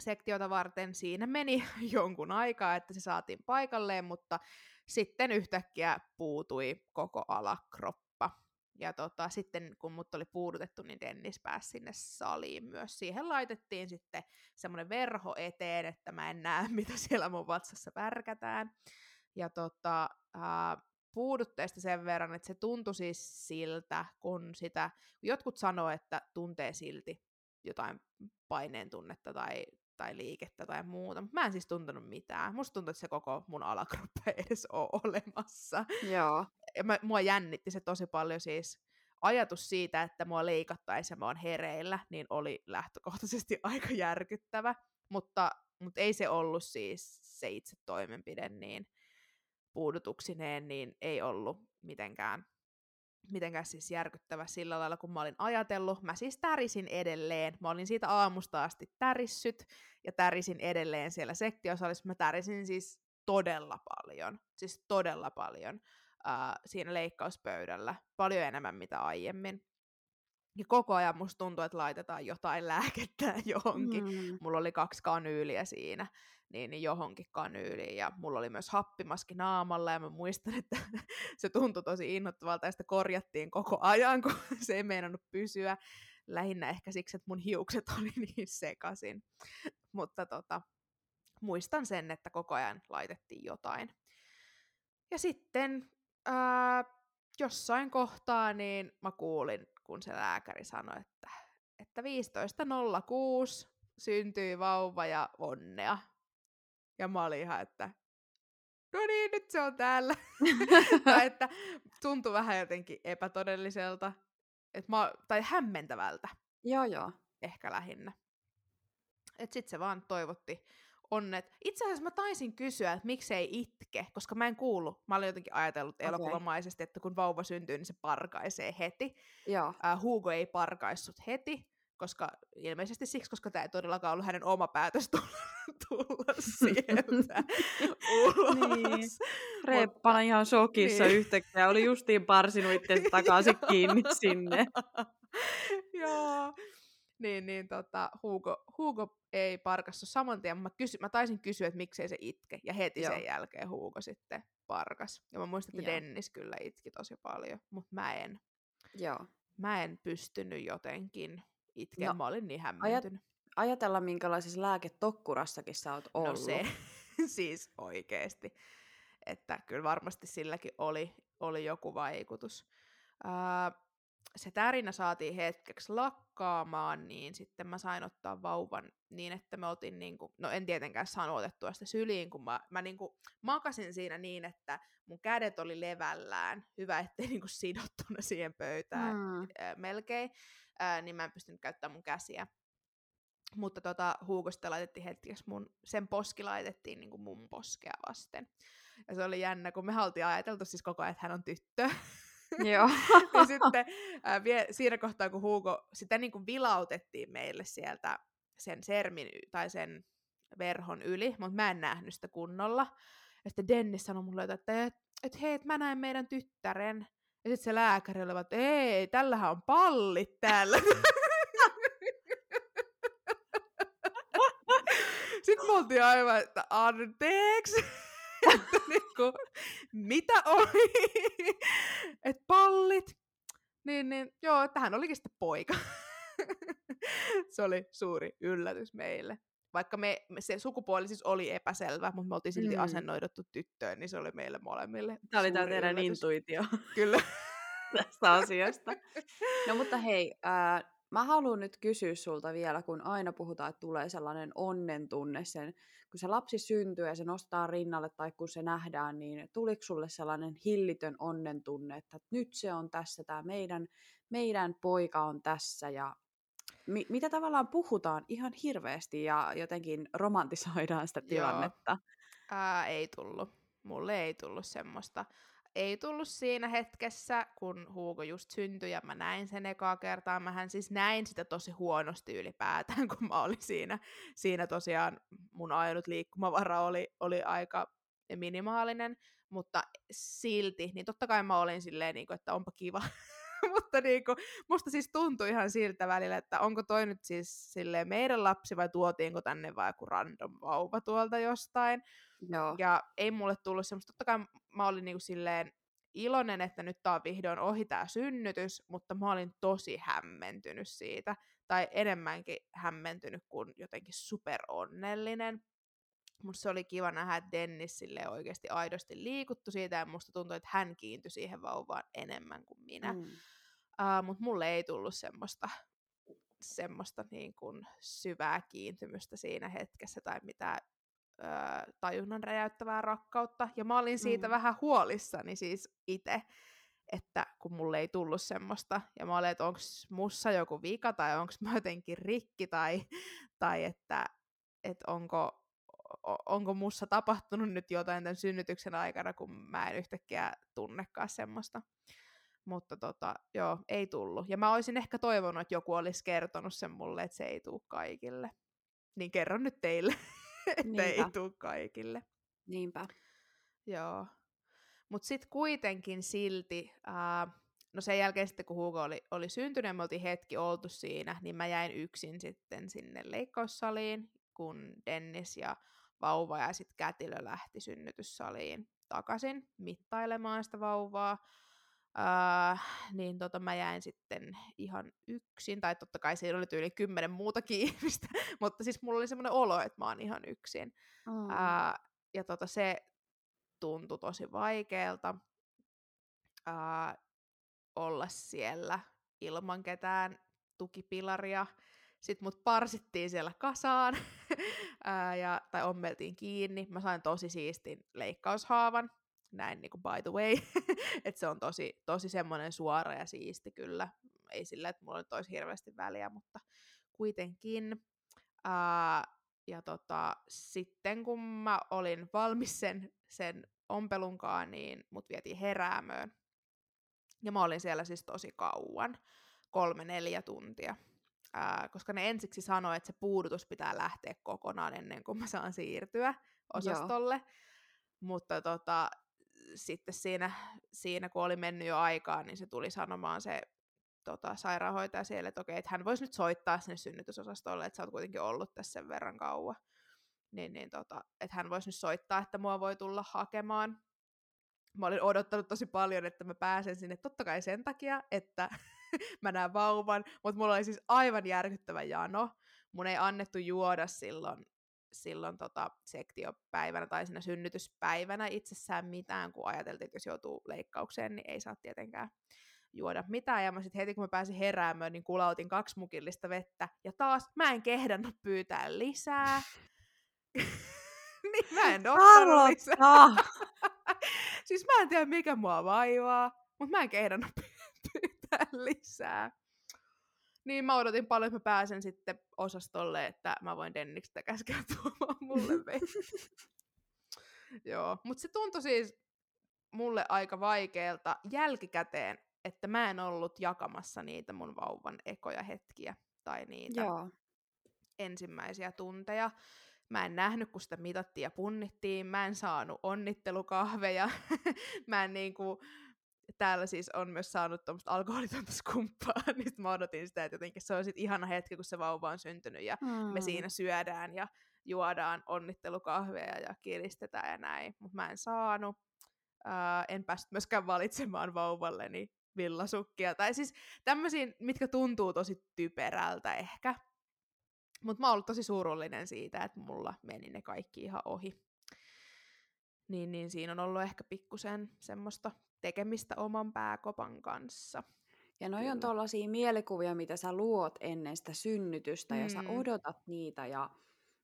sektiota varten. Siinä meni jonkun aikaa, että se saatiin paikalleen, mutta sitten yhtäkkiä puutui koko alakroppa. Ja tota, sitten kun mut oli puudutettu, niin Dennis pääsi sinne saliin myös. Siihen laitettiin sitten semmoinen verho eteen, että mä en näe, mitä siellä mun vatsassa pärkätään. Ja tota... Äh, puudutteesta sen verran, että se tuntui siis siltä, kun sitä, jotkut sanoo, että tuntee silti jotain paineen tunnetta tai, tai liikettä tai muuta, mutta mä en siis tuntunut mitään. Musta tuntuu, että se koko mun alakroppa ei edes ole olemassa. Joo. Ja mä, mua jännitti se tosi paljon, siis ajatus siitä, että mua leikattaisiin ja mä oon hereillä, niin oli lähtökohtaisesti aika järkyttävä, mutta, mutta ei se ollut siis se itse toimenpide, niin puudutuksineen, niin ei ollut mitenkään, mitenkään siis järkyttävä sillä lailla, kun mä olin ajatellut. Mä siis tärisin edelleen. Mä olin siitä aamusta asti tärissyt ja tärisin edelleen siellä sektiosalissa. Mä tärisin siis todella paljon, siis todella paljon äh, siinä leikkauspöydällä. Paljon enemmän mitä aiemmin. Ja koko ajan musta tuntui, että laitetaan jotain lääkettä johonkin. Mm. Mulla oli kaksi kanyyliä siinä, niin johonkin kanyyliin. Ja mulla oli myös happimaski naamalla, ja mä muistan, että se tuntui tosi innoittavalta, ja sitä korjattiin koko ajan, kun se ei meinannut pysyä. lähinnä ehkä siksi, että mun hiukset oli niin sekaisin. Mutta tota, muistan sen, että koko ajan laitettiin jotain. Ja sitten ää, jossain kohtaa niin mä kuulin, kun se lääkäri sanoi, että, että viisitoista nolla kuusi syntyi vauva ja onnea. Ja mä olin ihan, että no niin, nyt se on täällä. Tai että tuntui vähän jotenkin epätodelliselta. Et mä, tai hämmentävältä. Joo, joo. Ehkä lähinnä. Et sit se vaan toivotti onnet. Itse asiassa mä taisin kysyä, että miksei itke, koska mä en kuullut. Mä olin jotenkin ajatellut okay. elokuvamaisesti, että kun vauva syntyy, niin se parkaisee heti. Joo. Uh, Hugo ei parkaissut heti, koska ilmeisesti siksi, koska tää ei todellakaan ollut hänen oma päätös tulla, tulla sieltä ulos. Niin. Reppana Mut, ihan shokissa niin. Yhtäkkiä. Oli justiin parsinut itse takaisin kiinni sinne. Joo. Niin, niin tota, Hugo, Hugo ei parkassu saman tien. Mä, kysy, mä taisin kysyä, että miksei se itke. Ja heti Joo. sen jälkeen Hugo sitten parkas. Ja mä muistan, että Joo. Dennis kyllä itki tosi paljon, mutta mä en. Joo. Mä en pystynyt jotenkin itkeä. No, mä olin niin hämmentynyt. Ajat, ajatella, minkälaisessa lääketokkurassakin sä oot ollut. No se, siis oikeesti. Että kyllä varmasti silläkin oli, oli joku vaikutus. Öö, se tärinä saatiin hetkeksi lakkaamaan, niin sitten mä sain ottaa vauvan niin, että me otin niinku, no en tietenkään saanut otettua sitä syliin, kun mä, mä niinku makasin siinä niin, että mun kädet oli levällään, hyvä ettei niinku sidottuna siihen pöytään mm. äh, melkein, äh, niin mä en pystynyt käyttämään mun käsiä. Mutta tota, Hugo sitten laitettiin hetkeksi mun, sen poski laitettiin niinku mun poskea vasten. Ja se oli jännä, kun me oltiin ajateltu siis koko ajan, että hän on tyttö. Joo. Ja sitten äh, vie, siinä kohtaa, kun Hugo, sitä niin kuin vilautettiin meille sieltä sen sermin tai sen verhon yli, mutta mä en nähnyt sitä kunnolla. Ja sitten Dennis sanoi mulle, että et, et, hei, et mä näin meidän tyttären. Ja sitten se lääkäri oli, että ei, tällähän on pallit täällä. Sitten me oltiin aivan, että anteeksi. Niinku, mitä oli? Et pallit. Niin, niin, joo, että hän olikin sitten poika. Se oli suuri yllätys meille. Vaikka me, se sukupuoli siis oli epäselvä, mutta me oltiin silti mm. asennoiduttu tyttöön, niin se oli meille molemmille. Tämä oli tämä teidän intuitio. Kyllä. Tästä asiasta. No mutta hei, äh, mä haluan nyt kysyä sulta vielä, kun aina puhutaan, että tulee sellainen onnen tunne sen, kun se lapsi syntyy ja se nostetaan rinnalle tai kun se nähdään, niin tuliko sulle sellainen hillitön onnen tunne, että nyt se on tässä, tämä meidän, meidän poika on tässä ja mi- mitä tavallaan puhutaan ihan hirveästi ja jotenkin romantisoidaan sitä tilannetta? Ää, ei tullut. Mulle ei tullut semmoista. Ei tullut siinä hetkessä, kun Hugo just syntyi ja mä näin sen ekaa kertaa. Mähän siis näin sitä tosi huonosti ylipäätään, kun mä olin siinä. Siinä tosiaan mun ainut liikkumavara oli, oli aika minimaalinen, mutta silti, niin totta kai mä olin silleen, niin kuin, että onpa kiva. Mutta niin kuin, musta siis tuntui ihan siltä välillä, että onko toi nyt siis silleen meidän lapsi vai tuotiinko tänne vai joku random vauva tuolta jostain. Joo. Ja ei mulle tullut semmoista, totta kai mä olin niinku silleen iloinen, että nyt tää on vihdoin ohi tää synnytys, mutta mä olin tosi hämmentynyt siitä, tai enemmänkin hämmentynyt kuin jotenkin superonnellinen. Musta se oli kiva nähdä, että Dennis silleen oikeasti aidosti liikuttu siitä, ja musta tuntui, että hän kiintyi siihen vauvaan enemmän kuin minä. Mm. Uh, mut mulle ei tullut semmoista, semmoista niin kuin syvää kiintymystä siinä hetkessä, tai mitään tajunnan räjäyttävää rakkautta. Ja mä olin siitä mm. vähän huolissani siis itse, että kun mulle ei tullut semmoista. Ja mä olin, että onks mussa joku vika, tai onks mä jotenkin rikki, tai, tai että, että onko, onko mussa tapahtunut nyt jotain tämän synnytyksen aikana, kun mä en yhtäkkiä tunnekaan semmoista. Mutta tota, joo, ei tullut. Ja mä olisin ehkä toivonut, että joku olisi kertonut sen mulle, että se ei tule kaikille. Niin kerron nyt teille. Että ei tule kaikille. Niinpä. Joo. Mut sit kuitenkin silti, ää, no sen jälkeen sitten kun Hugo oli, oli syntynyt ja me oltiin hetki oltu siinä, niin mä jäin yksin sitten sinne leikkaussaliin, kun Dennis ja vauva ja sit kätilö lähti synnytyssaliin takaisin mittailemaan sitä vauvaa. Uh, niin tota, mä jäin sitten ihan yksin, tai totta kai siinä oli yli kymmenen muutakin ihmistä, mutta siis mulla oli semmoinen olo, että mä oon ihan yksin. Mm. Uh, ja tota, se tuntui tosi vaikealta uh, olla siellä ilman ketään tukipilaria. Sitten mut parsittiin siellä kasaan, uh, ja, tai ommeltiin kiinni. Mä sain tosi siistin leikkaushaavan. Näin niinku by the way, että se on tosi, tosi semmoinen suora ja siisti kyllä. Ei sillä, että mulla nyt olisi hirveästi väliä, mutta kuitenkin. Ää, ja tota, sitten kun mä olin valmis sen, sen ompelunkaan, niin mut vietiin heräämöön. Ja mä olin siellä siis tosi kauan, kolme neljä tuntia. Ää, koska ne ensiksi sanoi, että se puudutus pitää lähteä kokonaan ennen kuin mä saan siirtyä osastolle. Joo. Mutta tota... Sitten siinä, siinä, kun oli mennyt jo aikaa, niin se tuli sanomaan se tota, sairaanhoitaja siellä, että okei, että hän voisi nyt soittaa sinne synnytysosastolle, että sä oot kuitenkin ollut tässä sen verran kauan. Niin, niin, tota, että hän voisi nyt soittaa, että mua voi tulla hakemaan. Mä olin odottanut tosi paljon, että mä pääsen sinne, totta kai sen takia, että mä näen vauvan, mutta mulla oli siis aivan järkyttävä jano. Mun ei annettu juoda silloin. silloin tota, sektiopäivänä tai siinä synnytyspäivänä itsessään mitään, kun ajateltiin, että jos joutuu leikkaukseen, niin ei saa tietenkään juoda mitään. Ja mä sitten heti, kun mä pääsin heräämöön, niin kulautin kaksi mukillista vettä. Ja taas mä en kehdannut pyytää lisää. Niin mä en ottanut lisää. Siis mä en tiedä, mikä mua vaivaa, mutta mä en kehdannut pyytää lisää. Niin mä odotin paljon, että mä pääsen sitten osastolle, että mä voin Denniksestä käskeä tuomaan mulle vettä. Joo, mutta se tuntui siis mulle aika vaikealta jälkikäteen, että mä en ollut jakamassa niitä mun vauvan ekoja hetkiä tai niitä Joo. ensimmäisiä tunteja. Mä en nähnyt, kun sitä mitattiin ja punnittiin. Mä en saanut onnittelukahveja. Mä en niinku... Täällä siis on myös saanut tuommoista alkoholitonta skumppaa, niin mä odotin sitä, että jotenkin se on sit ihana hetki, kun se vauva on syntynyt ja mm. me siinä syödään ja juodaan onnittelukahveja ja kiristetään ja näin. Mutta mä en saanut, äh, en päässyt myöskään valitsemaan vauvalleni villasukkia. Tai siis tämmöisiä, mitkä tuntuu tosi typerältä ehkä. Mutta mä oon ollut tosi surullinen siitä, että mulla meni ne kaikki ihan ohi. Niin, niin siinä on ollut ehkä pikkusen semmoista tekemistä oman pääkopan kanssa. Ja noi Kyllä. on tollaisia mielikuvia, mitä sä luot ennen sitä synnytystä, mm. ja sä odotat niitä, ja,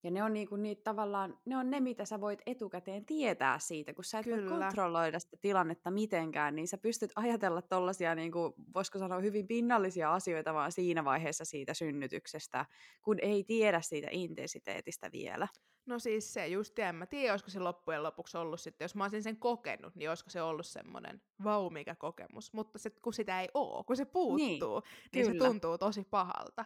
ja ne on niinku niitä tavallaan, ne on ne, mitä sä voit etukäteen tietää siitä, kun sä et Kyllä. voi kontrolloida sitä tilannetta mitenkään, niin sä pystyt ajatella tollaisia, niinku, voisiko sanoa, hyvin pinnallisia asioita vaan siinä vaiheessa siitä synnytyksestä, kun ei tiedä siitä intensiteetistä vielä. No siis se just, en mä tiedä, olisiko se loppujen lopuksi ollut sitten, jos mä olisin sen kokenut, niin olisiko se ollut semmoinen vau, mikä kokemus. Mutta se, kun sitä ei oo, kun se puuttuu, niin, niin se tuntuu tosi pahalta.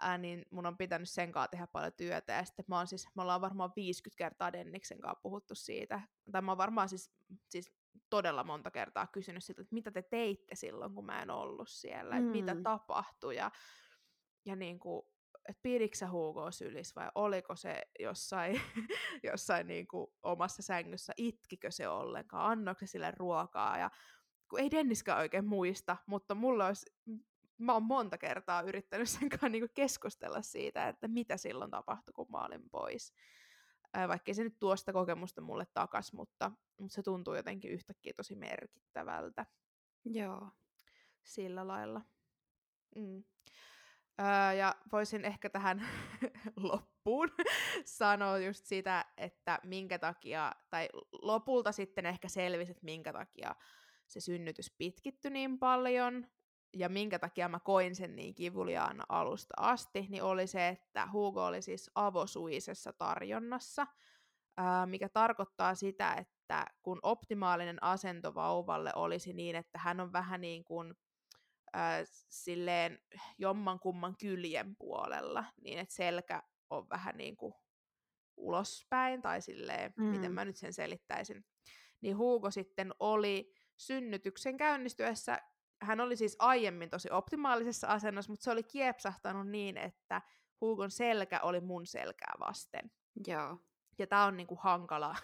Ää, niin mun on pitänyt sen kanssa tehdä paljon työtä. Ja sitten mä oon siis, me ollaan varmaan viisikymmentä kertaa Denniksen kanssa puhuttu siitä. Tai mä oon varmaan siis, siis todella monta kertaa kysynyt siltä, että mitä te teitte silloin, kun mä en ollut siellä. Mm. Että mitä tapahtui ja, ja niinku... että piditkö sä Hugoa sylis vai oliko se jossain, jossain niinku omassa sängyssä, itkikö se ollenkaan, annoiko se sille ruokaa, ja kun ei Denniskään oikein muista, mutta mulla olisi, mä oon monta kertaa yrittänyt sen kanssa niinku keskustella siitä, että mitä silloin tapahtui, kun mä olin pois. Vaikkei se nyt tuosta kokemusta mulle takas, mutta, mutta se tuntuu jotenkin yhtäkkiä tosi merkittävältä. Joo. Sillä lailla. Mm. Ja voisin ehkä tähän loppuun sanoa just sitä, että minkä takia, tai lopulta sitten ehkä selvisi, että minkä takia se synnytys pitkittyi niin paljon, ja minkä takia mä koin sen niin kivuliaana alusta asti, niin oli se, että Hugo oli siis avosuisessa tarjonnassa, mikä tarkoittaa sitä, että kun optimaalinen asento vauvalle olisi niin, että hän on vähän niin kuin Äh, silleen jommankumman kyljen puolella, niin että selkä on vähän niin kuin ulospäin, tai silleen, mm. miten mä nyt sen selittäisin. Niin Hugo sitten oli synnytyksen käynnistyessä, hän oli siis aiemmin tosi optimaalisessa asennossa, mutta se oli kiepsahtanut niin, että Hugon selkä oli mun selkää vasten. Joo. Ja tää on niin kuin hankala,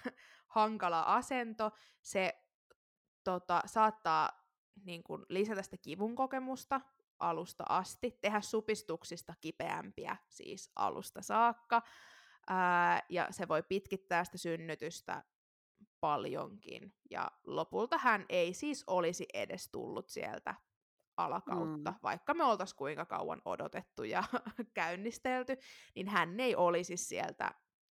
hankala asento, se tota, saattaa niin kuin lisätä sitä kivun kokemusta alusta asti, tehdä supistuksista kipeämpiä siis alusta saakka, ää, ja se voi pitkittää sitä synnytystä paljonkin, ja lopulta hän ei siis olisi edes tullut sieltä alakautta, mm. vaikka me oltaisiin kuinka kauan odotettu ja käynnistelty, niin hän ei olisi sieltä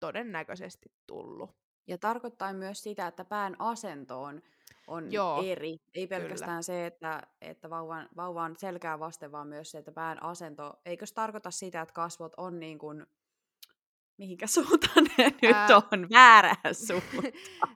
todennäköisesti tullut. Ja tarkoittaa myös sitä, että pään asento on, on Joo, eri. Ei pelkästään kyllä. se, että, että vauvan, vauvan selkää vasten, vaan myös se, että pään asento. Eikö se tarkoita sitä, että kasvot on niin kuin, mihinkä suuntaan ne Ää... nyt on? Väärään suuntaan.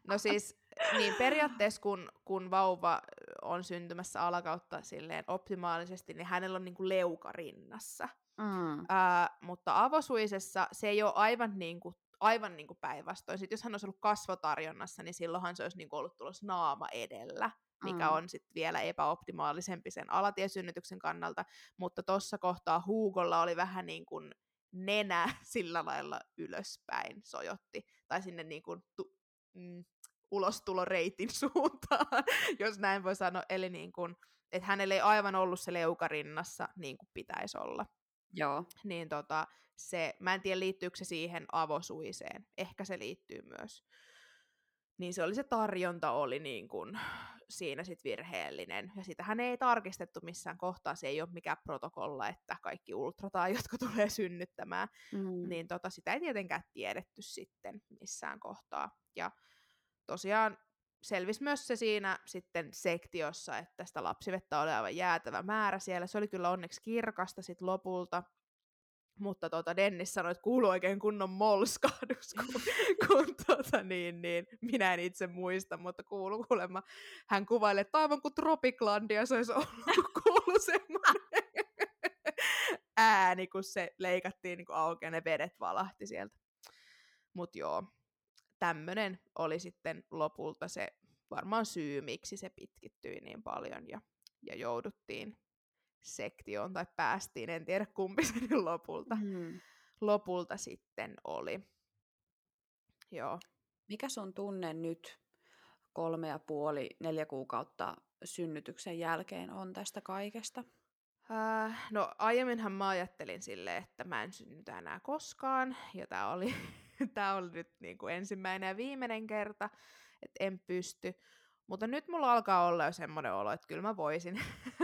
No siis, niin periaatteessa kun, kun vauva on syntymässä alakautta silleen optimaalisesti, niin hänellä on niin kuin leuka rinnassa. Mm. Ää, mutta avosuisessa se ei ole aivan niin kuin aivan niin kuin päinvastoin. Sitten jos hän olisi ollut kasvotarjonnassa, niin silloinhan se olisi niin kuin ollut tulossa naama edellä, mikä mm. on sitten vielä epäoptimaalisempi sen alatiesynnytyksen kannalta. Mutta tuossa kohtaa Hugolla oli vähän niin kuin nenä sillä lailla ylöspäin sojotti, tai sinne niin kuin tu- mm, ulostuloreitin suuntaan, jos näin voi sanoa. Eli niin kuin, että hänellä ei aivan ollut se leuka rinnassa niin kuin pitäisi olla. Joo. Niin tota, se, mä en tiedä liittyykö se siihen avosuiseen, ehkä se liittyy myös. Niin se oli se tarjonta oli niin kun siinä sit virheellinen, ja sitähän ei tarkistettu missään kohtaa, se ei ole mikään protokolla, että kaikki ultrataan, jotka tulee synnyttämään, mm. niin tota, sitä ei tietenkään tiedetty sitten missään kohtaa. Ja tosiaan selvisi myös se siinä sitten sektiossa, että sitä lapsivettä oli aivan jäätävä määrä siellä. Se oli kyllä onneksi kirkasta sitten lopulta. Mutta tuota, Dennis sanoi, että kuului oikein kunnon molskahdus, kun, kun tuota, niin, niin, minä en itse muista, mutta kuului kuulemma. Hän kuvaili, että aivan kuin Tropiklandia se olisi ollut, kun kuului semmoinen ääni, kun se leikattiin niin kuin auki ja ne vedet valahti sieltä. Mut joo. Tämmöinen oli sitten lopulta se varmaan syy, miksi se pitkittyi niin paljon ja, ja jouduttiin sektioon tai päästiin, en tiedä kumpi se nyt lopulta, mm. lopulta sitten oli. Joo. Mikä sun tunne nyt kolme ja puoli, neljä kuukautta synnytyksen jälkeen on tästä kaikesta? Äh, no aiemminhan mä ajattelin silleen, että mä en synnytä enää koskaan ja tää oli... Tämä oli nyt niin kuin ensimmäinen ja viimeinen kerta, että en pysty. Mutta nyt mulla alkaa olla jo semmoinen olo, että kyllä mä voisin,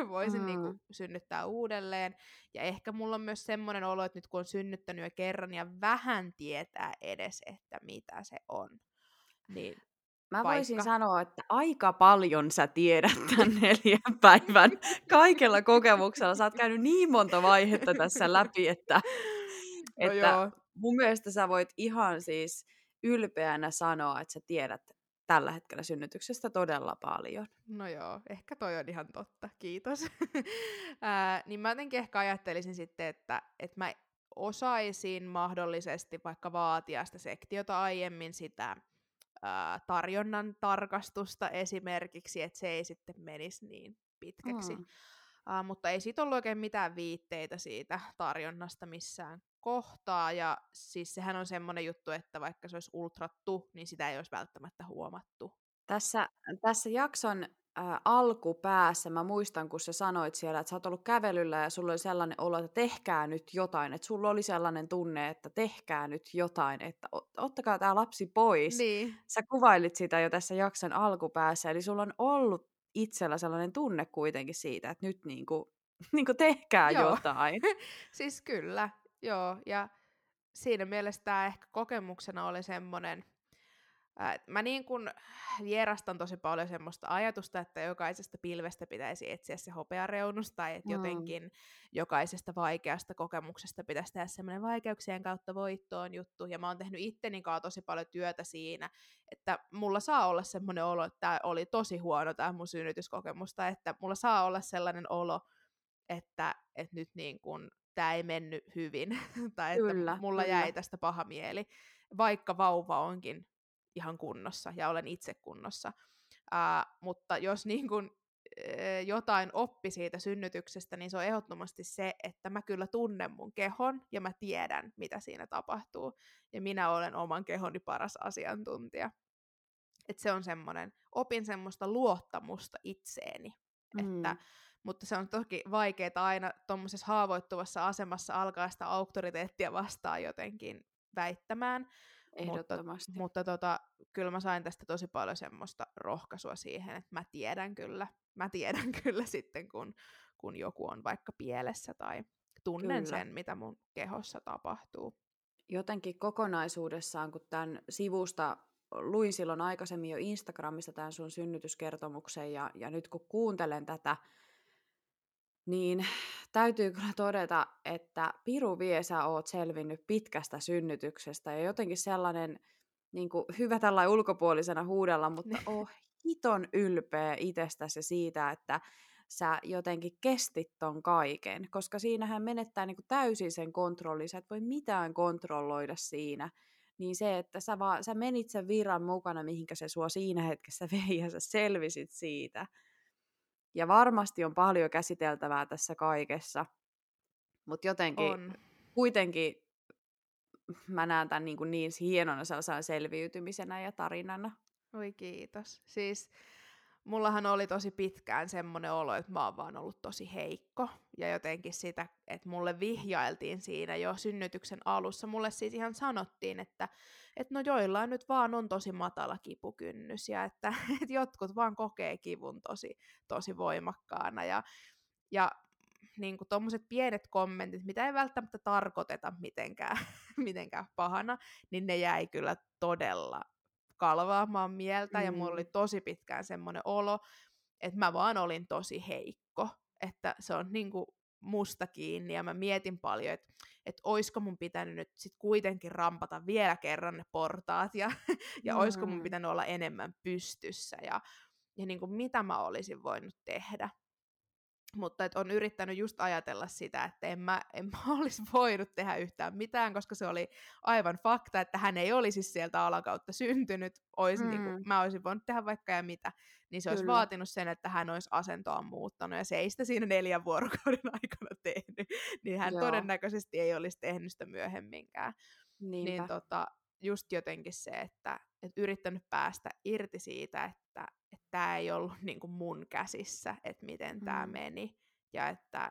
voisin mm. niin kuin synnyttää uudelleen. Ja ehkä mulla on myös semmoinen olo, että nyt kun on synnyttänyt jo kerran ja vähän tietää edes, että mitä se on. Niin mä vaikka... voisin sanoa, että aika paljon sä tiedät tämän neljän päivän kaikella kokemuksella. Sä oot käynyt niin monta vaihetta tässä läpi, että... No että... joo. Mun mielestä sä voit ihan siis ylpeänä sanoa, että sä tiedät tällä hetkellä synnytyksestä todella paljon. No joo, ehkä toi on ihan totta, kiitos. Ää, niin mä jotenkin ehkä ajattelisin sitten, että, että mä osaisin mahdollisesti vaikka vaatia sitä sektiota aiemmin, sitä ää, tarjonnan tarkastusta esimerkiksi, että se ei sitten menisi niin pitkäksi. Mm. Ää, mutta ei siitä ollut oikein mitään viitteitä siitä tarjonnasta missään kohtaa, ja siis sehän on semmoinen juttu, että vaikka se olisi ultrattu, niin sitä ei olisi välttämättä huomattu. Tässä, tässä jakson äh, alkupäässä mä muistan, kun sä sanoit siellä, että sä oot ollut kävelyllä ja sulla oli sellainen olo, että tehkää nyt jotain, että sulla oli sellainen tunne, että tehkää nyt jotain, että ottakaa tää lapsi pois. Niin. Sä kuvailit sitä jo tässä jakson alkupäässä, eli sulla on ollut itsellä sellainen tunne kuitenkin siitä, että nyt niinku, niinku tehkää Joo. jotain. Siis kyllä. Joo, ja siinä mielessä tämä ehkä kokemuksena oli semmoinen, mä niin kuin vierastan tosi paljon semmoista ajatusta, että jokaisesta pilvestä pitäisi etsiä se hopeareunus, tai että mm. jotenkin jokaisesta vaikeasta kokemuksesta pitäisi tehdä semmoinen vaikeuksien kautta voittoon juttu, ja mä oon tehnyt itteni kanssa tosi paljon työtä siinä, että mulla saa olla semmoinen olo, että tämä oli tosi huono tämä mun synnytyskokemusta, että mulla saa olla sellainen olo, että, että nyt niin kuin tämä ei mennyt hyvin, tai että kyllä, mulla kyllä. jäi tästä paha mieli, vaikka vauva onkin ihan kunnossa, ja olen itse kunnossa. Ää, mutta jos niin kun, ää, jotain oppi siitä synnytyksestä, niin se on ehdottomasti se, että mä kyllä tunnen mun kehon, ja mä tiedän, mitä siinä tapahtuu, ja minä olen oman kehoni paras asiantuntija. Et se on semmoinen, opin semmoista luottamusta itseeni Mm. Että, mutta se on toki vaikeaa aina tuommoisessa haavoittuvassa asemassa alkaa sitä auktoriteettia vastaan jotenkin väittämään. Ehdottomasti. Mutta, mutta tota, kyllä mä sain tästä tosi paljon semmoista rohkaisua siihen, että mä tiedän kyllä. Mä tiedän kyllä sitten, kun, kun joku on vaikka pielessä tai tunnen kyllä. sen, mitä mun kehossa tapahtuu. Jotenkin kokonaisuudessaan, kun tämän sivusta luin silloin aikaisemmin jo Instagramista tämän sun synnytyskertomuksen ja, ja nyt kun kuuntelen tätä, niin täytyy kyllä todeta, että piru vie, sä oot selvinnyt pitkästä synnytyksestä ja jotenkin sellainen niin kuin hyvä tällainen ulkopuolisena huudella, mutta oh hiton ylpeä itsestäsi siitä, että sä jotenkin kestit ton kaiken, koska siinähän menettää niin kuin täysin sen kontrollin, sä et voi mitään kontrolloida siinä. Niin se, että sä, vaan, sä menit sen virran mukana, mihinkä se sua siinä hetkessä vei ja sä selvisit siitä. Ja varmasti on paljon käsiteltävää tässä kaikessa, mutta jotenkin on. Kuitenkin mä näen tämän niin, niin hienona sellaisena selviytymisenä ja tarinana. Oi kiitos. Siis mullahan oli tosi pitkään semmoinen olo, että mä oon vaan ollut tosi heikko. Ja jotenkin sitä, että mulle vihjailtiin siinä jo synnytyksen alussa. Mulle siis ihan sanottiin, että, että no joillain nyt vaan on tosi matala kipukynnys. Ja että, että jotkut vaan kokee kivun tosi, tosi voimakkaana. Ja, ja niin kuin tommoset pienet kommentit, mitä ei välttämättä tarkoiteta mitenkään, mitenkään pahana, niin ne jäi kyllä todella kalvaamaan mieltä, ja mulla oli tosi pitkään semmoinen olo, että mä vaan olin tosi heikko, että se on niinku musta kiinni, ja mä mietin paljon, että et oisko mun pitänyt nyt sit kuitenkin rampata vielä kerran ne portaat, ja, ja mm. oisko mun pitänyt olla enemmän pystyssä, ja, ja niinku mitä mä olisin voinut tehdä. Mutta et on yrittänyt just ajatella sitä, että en mä, en mä olisi voinut tehdä yhtään mitään, koska se oli aivan fakta, että hän ei olisi sieltä alakautta syntynyt. Ois, mm. niin kun, mä olisin voinut tehdä vaikka ja mitä. Niin se olisi vaatinut sen, että hän olisi asentoa muuttanut ja seistä siinä neljän vuorokauden aikana tehnyt. Niin hän Joo. todennäköisesti ei olisi tehnyt sitä myöhemminkään. Niinpä. Niin tota, just jotenkin se, että et yrittänyt päästä irti siitä, että tämä ei ollut niinku mun käsissä, että miten tämä mm. meni. Ja että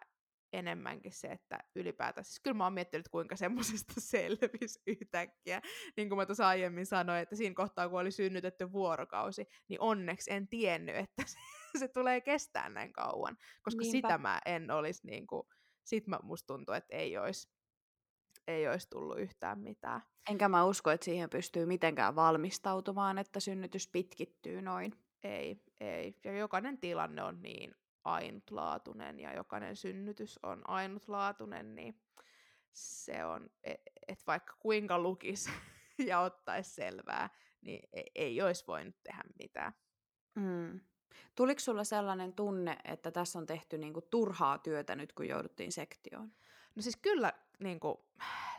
enemmänkin se, että ylipäätään, siis kyllä mä oon miettinyt, kuinka semmoisesta selvisi yhtäkkiä. Niin kuin mä tuossa aiemmin sanoin, että siinä kohtaa, kun oli synnytetty vuorokausi, niin onneksi en tiennyt, että se, se tulee kestää näin kauan. Koska Niinpä. sitä mä en olisi, niinku, sit mä, musta tuntuu, että ei olisi ei olisi tullut yhtään mitään. Enkä mä usko, että siihen pystyy mitenkään valmistautumaan, että synnytys pitkittyy noin. Ei, ei. Ja jokainen tilanne on niin ainutlaatuinen ja jokainen synnytys on ainutlaatuinen, niin se on, että vaikka kuinka lukisi ja ottaisi selvää, niin ei, ei olisi voinut tehdä mitään. Mm. Tuliko sulla sellainen tunne, että tässä on tehty niinku turhaa työtä nyt, kun jouduttiin sektioon? No siis kyllä niinku,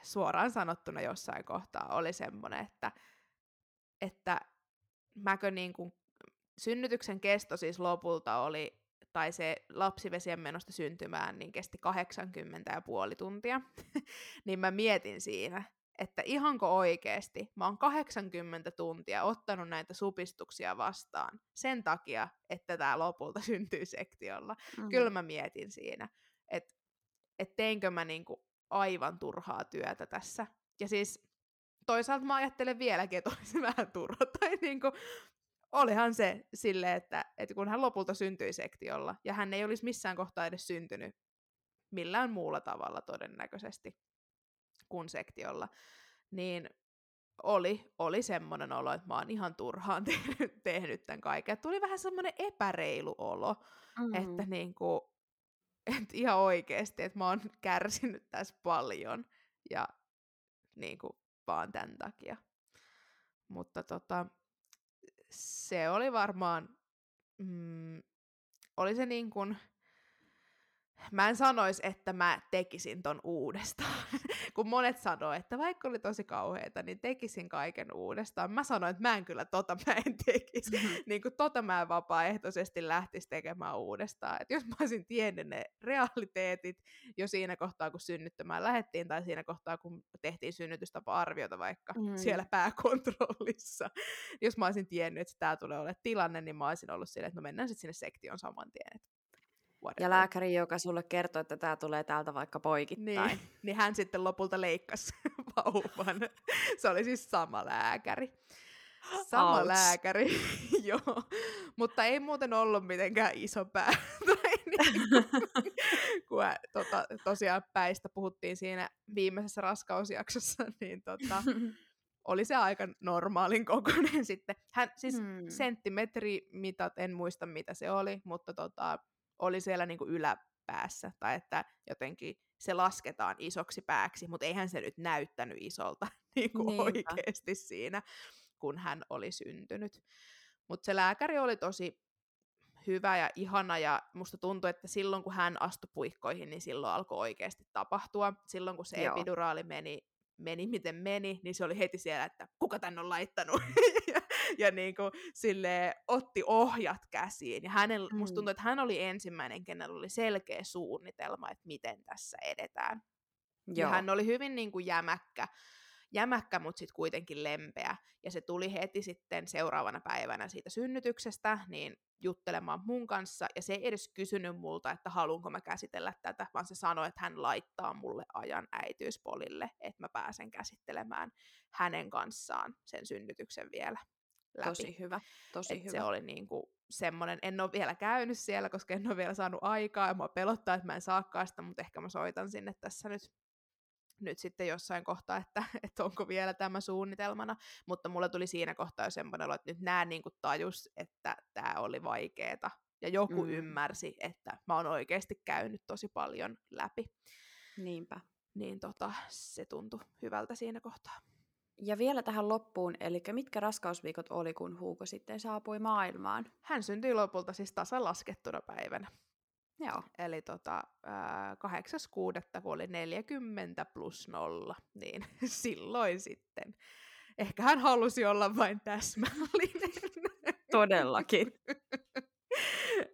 suoraan sanottuna jossain kohtaa oli semmoinen, että, että mäkö niinku synnytyksen kesto siis lopulta oli, tai se lapsivesien menosta syntymään, niin kesti kahdeksankymmentä ja puoli tuntia. Niin mä mietin siinä, että ihanko oikeesti mä oon kahdeksankymmentä tuntia ottanut näitä supistuksia vastaan sen takia, että tää lopulta syntyy sektiolla. Mm-hmm. Kyllä mä mietin siinä, että et teinkö mä niinku aivan turhaa työtä tässä. Ja siis toisaalta mä ajattelen vieläkin, että olisi vähän turha, tai niinku olihan se silleen, että, että kun hän lopulta syntyi sektiolla, ja hän ei olisi missään kohtaa edes syntynyt millään muulla tavalla todennäköisesti kuin sektiolla, niin oli, oli semmoinen olo, että mä oon ihan turhaan tehnyt, tehnyt tämän kaiken. Et tuli vähän semmoinen epäreilu olo, mm-hmm. että niinku, et ihan oikeasti, että mä oon kärsinyt tässä paljon, ja niinku vaan tämän takia. Mutta tota... Se oli varmaan, mm, oli se niin kuin, mä en sanois, että mä tekisin ton uudestaan, kun monet sanoo, että vaikka oli tosi kauheeta, niin tekisin kaiken uudestaan. Mä sanoin, että mä en kyllä tota mä en tekisi, mm-hmm. niin kuin tota mä en vapaaehtoisesti lähtisi tekemään uudestaan. Et jos mä olisin tiennyt ne realiteetit jo siinä kohtaa, kun synnyttämään lähdettiin, tai siinä kohtaa, kun tehtiin synnytystapa-arviota vaikka mm-hmm. siellä pääkontrollissa, jos mä olisin tiennyt, että tää tulee olemaan tilanne, niin mä olisin ollut silleen, että no mennään sitten sinne sektioon saman tien, Whatever. Ja lääkäri, joka sulle kertoi, että tämä tulee täältä vaikka poikittain. Niin, niin hän sitten lopulta leikkasi vauvan. Se oli siis sama lääkäri. Sama Ouch. lääkäri, joo. Mutta ei muuten ollut mitenkään iso pää. Kun tota, tosiaan päistä puhuttiin siinä viimeisessä raskausjaksossa, niin tota, oli se aika normaalin kokoinen sitten. Hän, siis hmm. senttimetrimitat, en muista mitä se oli, mutta tota, oli siellä niinku yläpäässä. Tai että jotenkin se lasketaan isoksi pääksi, mutta eihän se nyt näyttänyt isolta niinku oikeasti siinä, kun hän oli syntynyt. Mutta se lääkäri oli tosi hyvä ja ihana, ja musta tuntui, että silloin kun hän astui puikkoihin, niin silloin alkoi oikeasti tapahtua. Silloin kun se Joo. epiduraali meni, meni miten meni, niin se oli heti siellä, että kuka tän on laittanut? ja ja niin kuin silleen otti ohjat käsiin. Ja hänellä, musta tuntui, että hän oli ensimmäinen, kenellä oli selkeä suunnitelma, että miten tässä edetään. Joo. Ja hän oli hyvin niin kuin jämäkkä. jämäkkä, mutta sitten kuitenkin lempeä. Ja se tuli heti sitten seuraavana päivänä siitä synnytyksestä niin juttelemaan mun kanssa, ja se ei edes kysynyt multa, että haluanko mä käsitellä tätä, vaan se sanoi, että hän laittaa mulle ajan äitiyspolille, että mä pääsen käsittelemään hänen kanssaan sen synnytyksen vielä läpi. Tosi hyvä, tosi Et hyvä. Se oli niinku semmoinen, en ole vielä käynyt siellä, koska en ole vielä saanut aikaa, ja mua pelottaa, että mä en saakaan sitä, mutta ehkä mä soitan sinne tässä nyt. nyt sitten jossain kohtaa, että, että onko vielä tämä suunnitelmana, mutta mulla tuli siinä kohtaa jo semmoinen, että nyt nää niin kuin tajus, että tämä oli vaikeeta, ja joku mm. ymmärsi, että mä oon oikeasti käynyt tosi paljon läpi. Niinpä. Niin tota, se tuntui hyvältä siinä kohtaa. Ja vielä tähän loppuun, eli mitkä raskausviikot oli, kun Hugo sitten saapui maailmaan? Hän syntyi lopulta siis tasalaskettuna päivänä. Joo. Eli tota, kahdeksas kuudetta kun oli neljäkymmentä plus nolla, niin silloin sitten. Ehkä hän halusi olla vain täsmällinen. Todellakin.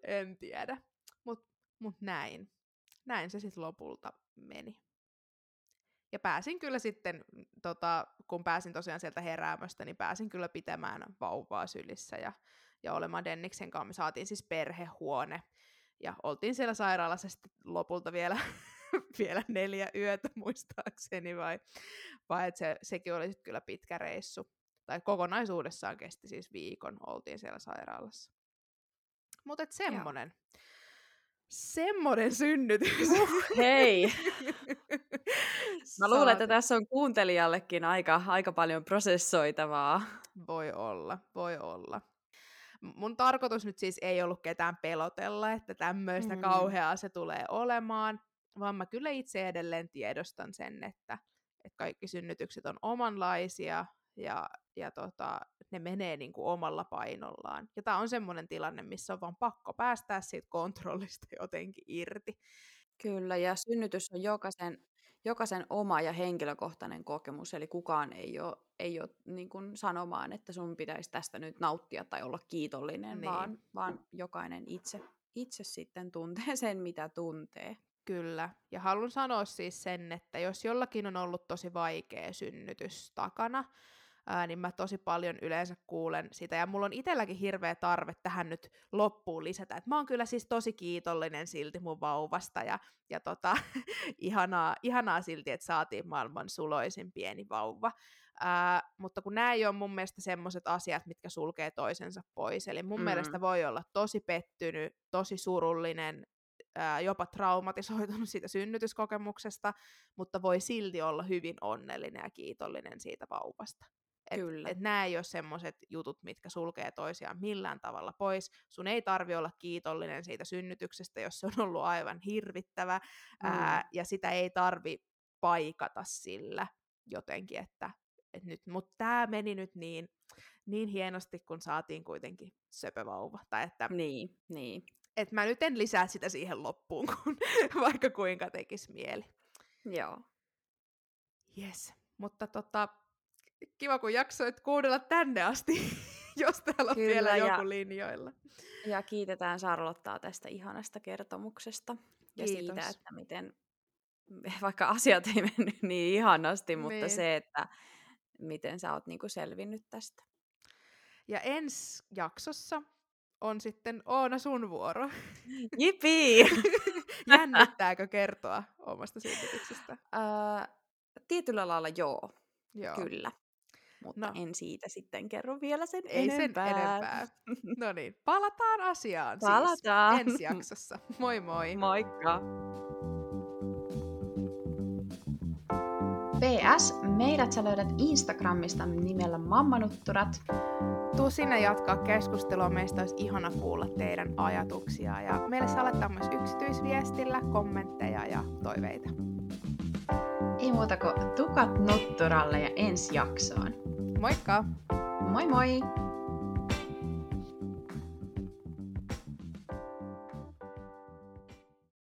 En tiedä. Mutta mut näin. Näin se sitten lopulta meni. Ja pääsin kyllä sitten, tota, kun pääsin tosiaan sieltä heräämöstä, niin pääsin kyllä pitämään vauvaa sylissä ja, ja olemaan Denniksen kanssa. Me saatiin siis perhehuone. Ja oltiin siellä sairaalassa sitten lopulta vielä, vielä neljä yötä muistaakseni, vai, vai että se, sekin oli kyllä pitkä reissu. Tai kokonaisuudessaan kesti siis viikon, oltiin siellä sairaalassa. Mutta et semmonen, semmonen synnytys. Uh, hei! Mä luulen, että tässä on kuuntelijallekin aika, aika paljon prosessoitavaa. Voi olla, voi olla. Mun tarkoitus nyt siis ei ollut ketään pelotella, että tämmöistä mm-hmm. kauheaa se tulee olemaan, vaan mä kyllä itse edelleen tiedostan sen, että, että kaikki synnytykset on omanlaisia ja, ja tota, ne menee niin kuin omalla painollaan. Ja tää on semmoinen tilanne, missä on vaan pakko päästää siitä kontrollista jotenkin irti. Kyllä, ja synnytys on jokaisen, jokaisen oma ja henkilökohtainen kokemus, eli kukaan ei ole, ei ole niin kuin sanomaan, että sun pitäisi tästä nyt nauttia tai olla kiitollinen, niin. vaan, vaan jokainen itse, itse sitten tuntee sen, mitä tuntee. Kyllä, ja haluan sanoa siis sen, että jos jollakin on ollut tosi vaikea synnytys takana, Ää, niin mä tosi paljon yleensä kuulen sitä, ja mulla on itselläkin hirveä tarve tähän nyt loppuun lisätä, että mä oon kyllä siis tosi kiitollinen silti mun vauvasta, ja, ja tota, ihanaa, ihanaa silti, että saatiin maailman suloisin pieni vauva. Ää, mutta kun nämä ei ole mun mielestä semmoiset asiat, mitkä sulkee toisensa pois, eli mun mm. mielestä voi olla tosi pettynyt, tosi surullinen, ää, jopa traumatisoitunut siitä synnytyskokemuksesta, mutta voi silti olla hyvin onnellinen ja kiitollinen siitä vauvasta. Että et nämä ei ole semmoiset jutut, mitkä sulkee toisiaan millään tavalla pois. Sun ei tarvi olla kiitollinen siitä synnytyksestä, jos se on ollut aivan hirvittävä. Mm. Ää, ja sitä ei tarvi paikata sillä jotenkin, että et nyt, mutta tämä meni nyt niin, niin hienosti, kun saatiin kuitenkin söpövauva. Tai että, niin, niin. Että mä nyt en lisää sitä siihen loppuun, kun, vaikka kuinka tekisi mieli. Joo. Yes, mutta tota... Kiva, kun jaksoit kuunnella tänne asti, jos täällä on Kyllä, vielä joku ja, linjoilla. Ja kiitetään Charlottaa tästä ihanasta kertomuksesta. Kiitos. Ja siitä, että miten, vaikka asiat ei mennyt niin ihanasti, mutta niin. se, että miten sä oot niinku selvinnyt tästä. Ja ensi jaksossa on sitten Oona sun vuoro. Jipii! Jännittääkö kertoa omasta synnytyksestä? Öö, tietyllä lailla joo, joo. Kyllä. Mutta no. En siitä sitten kerro vielä sen Ei enempää. Ei sen enempää. No niin, palataan asiaan palataan. Siis ensi jaksossa. Moi moi! Moikka! P S. Meidät sä löydät Instagramista nimellä mammanuttorat. Tuu sinne jatkaa keskustelua, meistä olisi ihana kuulla teidän ajatuksia. Ja meille saa laittaa myös yksityisviestillä kommentteja ja toiveita. Ei muuta kuin tukat nutturalle ja ensi jaksoon. Moikka! Moi moi!